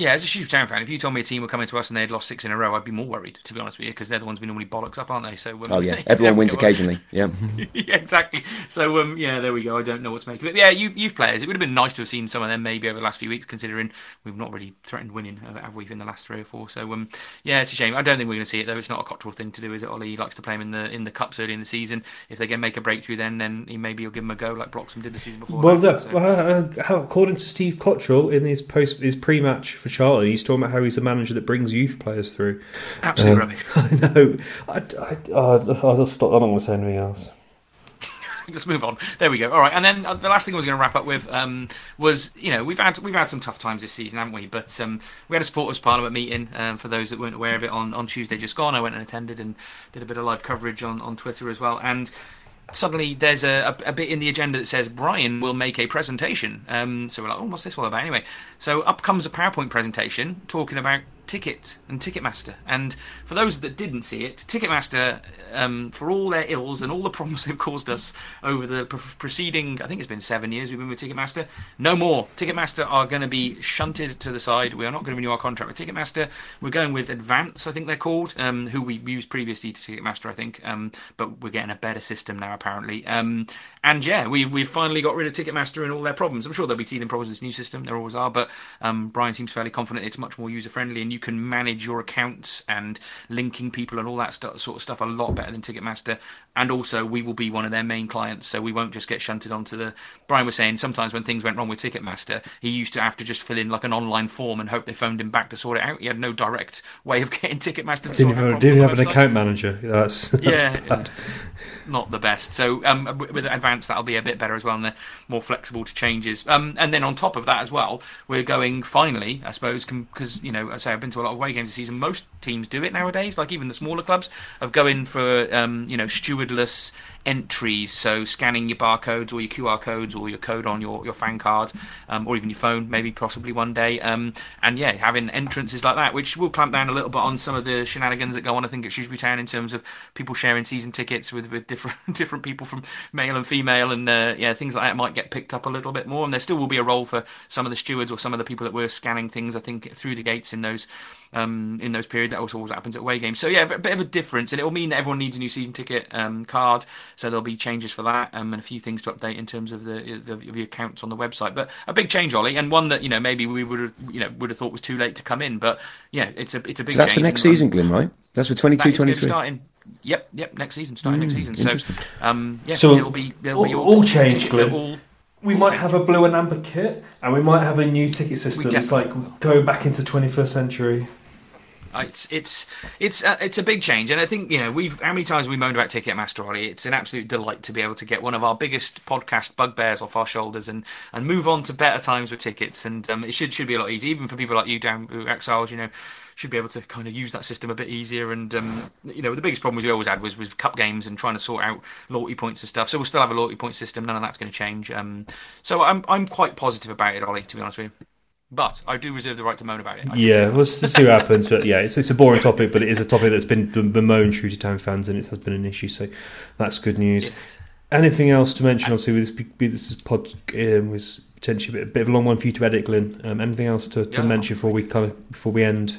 Yeah, as a huge Town fan, if you told me a team were coming to us and they'd lost six in a row, I'd be more worried, to be honest with you, because they're the ones we normally bollocks up, aren't they? So um, oh yeah, everyone wins occasionally. Yeah. Yeah, exactly. So um, yeah, there we go. I don't know what to make of it. But yeah, youth, youth players. It would have been nice to have seen some of them maybe over the last few weeks, considering we've not really threatened winning, have we, in the last three or four? So um, yeah, it's a shame. I don't think we're going to see it though. It's not a Cottrell thing to do, is it? Ollie likes to play him in the in the cups early in the season. If they can make a breakthrough, then then he maybe he'll give him a go, like Bloxham did the season before. Well, that, look, so. uh, according to Steve Cottrell in his post his pre-match for Charlton, he's talking about how he's a manager that brings youth players through. Absolutely um, rubbish. I know. I, I, I, I'll stop. I don't want to say anything else. Let's move on. There we go. All right, and then uh, the last thing I was going to wrap up with um, was, you know, we've had we've had some tough times this season, haven't we? But um, we had a supporters' parliament meeting um, for those that weren't aware of it on, on Tuesday just gone. I went and attended and did a bit of live coverage on, on Twitter as well, and suddenly there's a, a, a bit in the agenda that says Brian will make a presentation. Um, so we're like, oh, what's this all about anyway? So up comes a PowerPoint presentation talking about Ticket and Ticketmaster. And for those that didn't see it, Ticketmaster, um, for all their ills and all the problems they've caused us over the pre- preceding, I think it's been seven years we've been with Ticketmaster, no more. Ticketmaster are going to be shunted to the side. We are not going to renew our contract with Ticketmaster. We're going with Advance, I think they're called, um, who we used previously to Ticketmaster, I think, um, but we're getting a better system now, apparently. Um, and yeah, we, we've finally got rid of Ticketmaster and all their problems. I'm sure there'll be teething problems with this new system, there always are, but um, Brian seems fairly confident it's much more user-friendly and you can manage your accounts and linking people and all that st- sort of stuff a lot better than Ticketmaster. And also we will be one of their main clients, so we won't just get shunted onto the... Brian was saying sometimes when things went wrong with Ticketmaster, he used to have to just fill in like an online form and hope they phoned him back to sort it out. He had no direct way of getting Ticketmaster to didn't sort it. Didn't even have an account manager. That's, that's yeah, bad. Not the best. So um, with Advance, that'll be a bit better as well, and they're more flexible to changes. Um, and then on top of that as well, we're going finally, I suppose, because, you know, I say I've been to a lot of away games this season. Most teams do it nowadays, like even the smaller clubs, of going for um, you know, stewardless entries, so scanning your barcodes or your Q R codes or your code on your, your fan card, um, or even your phone, maybe possibly one day, um, and yeah, having entrances like that, which will clamp down a little bit on some of the shenanigans that go on, I think, at Shrewsbury Town in terms of people sharing season tickets with, with different different people from male and female, and uh, yeah, things like that might get picked up a little bit more, and there still will be a role for some of the stewards or some of the people that were scanning things, I think, through the gates in those Um, in those periods. That also always happens at away games. So yeah, a bit of a difference, and it will mean that everyone needs a new season ticket um, card. So there'll be changes for that, um, and a few things to update in terms of the, the the accounts on the website. But a big change, Ollie, and one that, you know, maybe we would have, you know, would have thought was too late to come in. But yeah, it's a it's a big. So that's change. That's for next season, Glyn, right? That's for twenty-two twenty-three. Yep, yep. Next season, starting mm, next season. So um, yeah, so it'll be it'll all, be all, all change, Glyn. We might have a blue and amber kit, and we might have a new ticket system. It's like going back into twenty-first century. It's it's it's uh, it's a big change, and I think, you know, we've how many times have we moaned about Ticketmaster, Ollie? It's an absolute delight to be able to get one of our biggest podcast bugbears off our shoulders and, and move on to better times with tickets. And um, it should should be a lot easier, even for people like you, down who exiles, you know. Should be able to kind of use that system a bit easier, and um, you know, the biggest problem we always had was with cup games and trying to sort out loyalty points and stuff. So we'll still have a loyalty point system. None of that's going to change. Um, so I'm I'm quite positive about it, Ollie, to be honest with you. But I do reserve the right to moan about it. I yeah, let's see what happens. But yeah, it's it's a boring topic, but it is a topic that's been bemoaned through to Town fans, and it has been an issue. So that's good news. Anything else to mention? Obviously, with this, with this pod um, was potentially a bit, a bit of a long one for you to edit, Glyn. Um, anything else to, to yeah. mention before we kind of, before we end?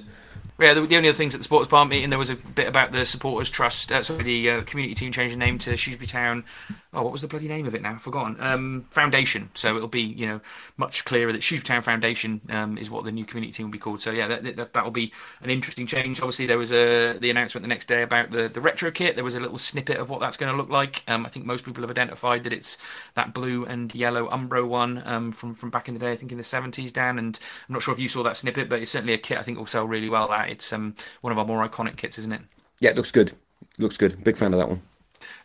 Yeah, the only other things at the Sports Bar meeting, there was a bit about the Supporters Trust, uh, sorry, the uh, community team changing the name to Shrewsbury Town. Oh, what was the bloody name of it now? I've forgotten. Um, Foundation. So it'll be, you know, much clearer that Shrewsbury Town Foundation um, is what the new community team will be called. So yeah, that, that, that'll be an interesting change. Obviously, there was a, the announcement the next day about the, the retro kit. There was a little snippet of what that's going to look like. Um, I think most people have identified that it's that blue and yellow Umbro one um, from, from back in the day, I think in the seventies, Dan. And I'm not sure if you saw that snippet, but it's certainly a kit I think will sell really well. That It's um, one of our more iconic kits, isn't it? Yeah, it looks good. Looks good. Big fan of that one.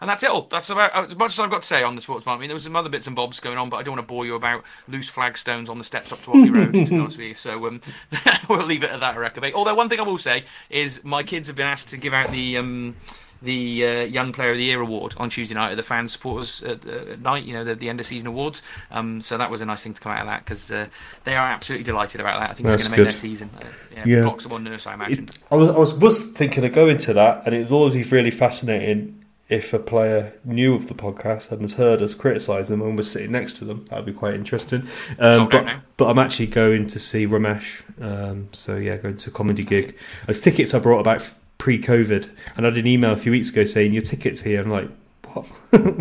And that's it all. That's about as much as I've got to say on the Sports Bar. I mean, there was some other bits and bobs going on, but I don't want to bore you about loose flagstones on the steps up to Whalley Road, to be honest with you. So um, we'll leave it at that, I reckon. Although one thing I will say is my kids have been asked to give out the... Um, the uh, Young Player of the Year award on Tuesday night at the fan supporters at, uh, at night, you know, the, the end of season awards. Um, so that was a nice thing to come out of that, because uh, they are absolutely delighted about that. I think That's it's going to make their season. Uh, yeah, yeah. Blocks upon Nurse, I imagine. It, I was I was, was thinking of going to that, and it's always really fascinating if a player knew of the podcast and has heard us criticise them and was sitting next to them. That would be quite interesting. Um, but, but I'm actually going to see Ramesh. Um, so, yeah, going to a comedy gig. As tickets I brought about pre-COVID, and I had an email a few weeks ago saying, your ticket's here. I'm like, what?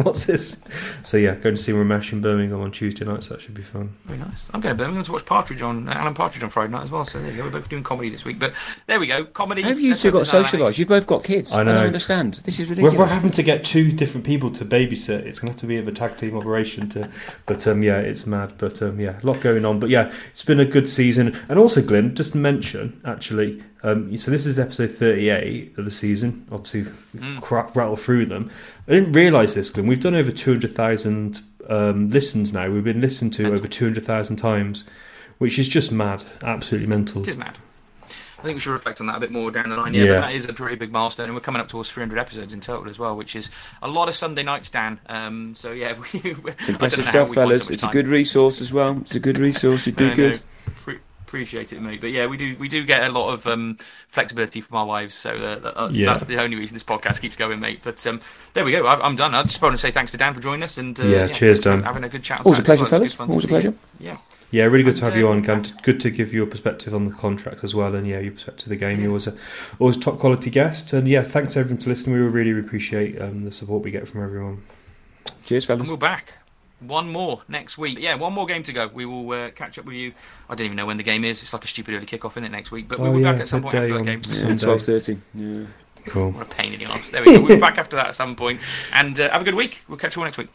What's this? So, yeah, going to see Ramesh in Birmingham on Tuesday night, so that should be fun. Very nice. I'm going to Birmingham to watch Partridge on, Alan Partridge on Friday night as well. So, there you go. We're both doing comedy this week. But there we go. Comedy. How have you two got socialised? You've both got kids. I know. I don't understand. This is ridiculous. We're, we're having to get two different people to babysit. It's going to have to be a tag team operation. To, But, um, yeah, it's mad. But, um, yeah, a lot going on. But, yeah, it's been a good season. And also, Glyn, just mention, actually, Um, so this is episode thirty-eight of the season. Obviously, mm. crap, rattle through them. I didn't realise this, Glenn. We've done over two hundred thousand um, listens now. We've been listened to mental. over two hundred thousand times, which is just mad. Absolutely mental. It is mad. I think we should reflect on that a bit more down the line. Yeah, yeah. But that is a pretty big milestone, and we're coming up towards three hundred episodes in total as well, which is a lot of Sunday nights, Dan. Um, so yeah, we, it's impressive stuff, fellas. So it's time. a good resource as well. It's a good resource. You do no, good. No. Appreciate it, mate. But yeah, we do we do get a lot of um, flexibility from our wives, so uh, that's, yeah. that's the only reason this podcast keeps going, mate. But um, there we go. I, I'm done. I just want to say thanks to Dan for joining us, and uh, yeah, yeah, cheers, Dan. Having a good chat. Always a pleasure, fellas. Always a pleasure. Yeah, yeah, really good and, to have uh, you on. Cam. Good to give your perspective on the contract as well, and yeah, your perspective of the game. You're always a always top quality guest, and yeah, thanks everyone for listening. We really appreciate um, the support we get from everyone. Cheers, fellas. And we're back. One more next week. Yeah, one more game to go. We will uh, catch up with you. I don't even know when the game is. It's like a stupid early kick-off, isn't it, next week? But we'll oh, be yeah, back at some point after that game. twelve thirty Yeah. Cool. What a pain in the arse. There we go. We'll be back after that at some point. And uh, have a good week. We'll catch you all next week.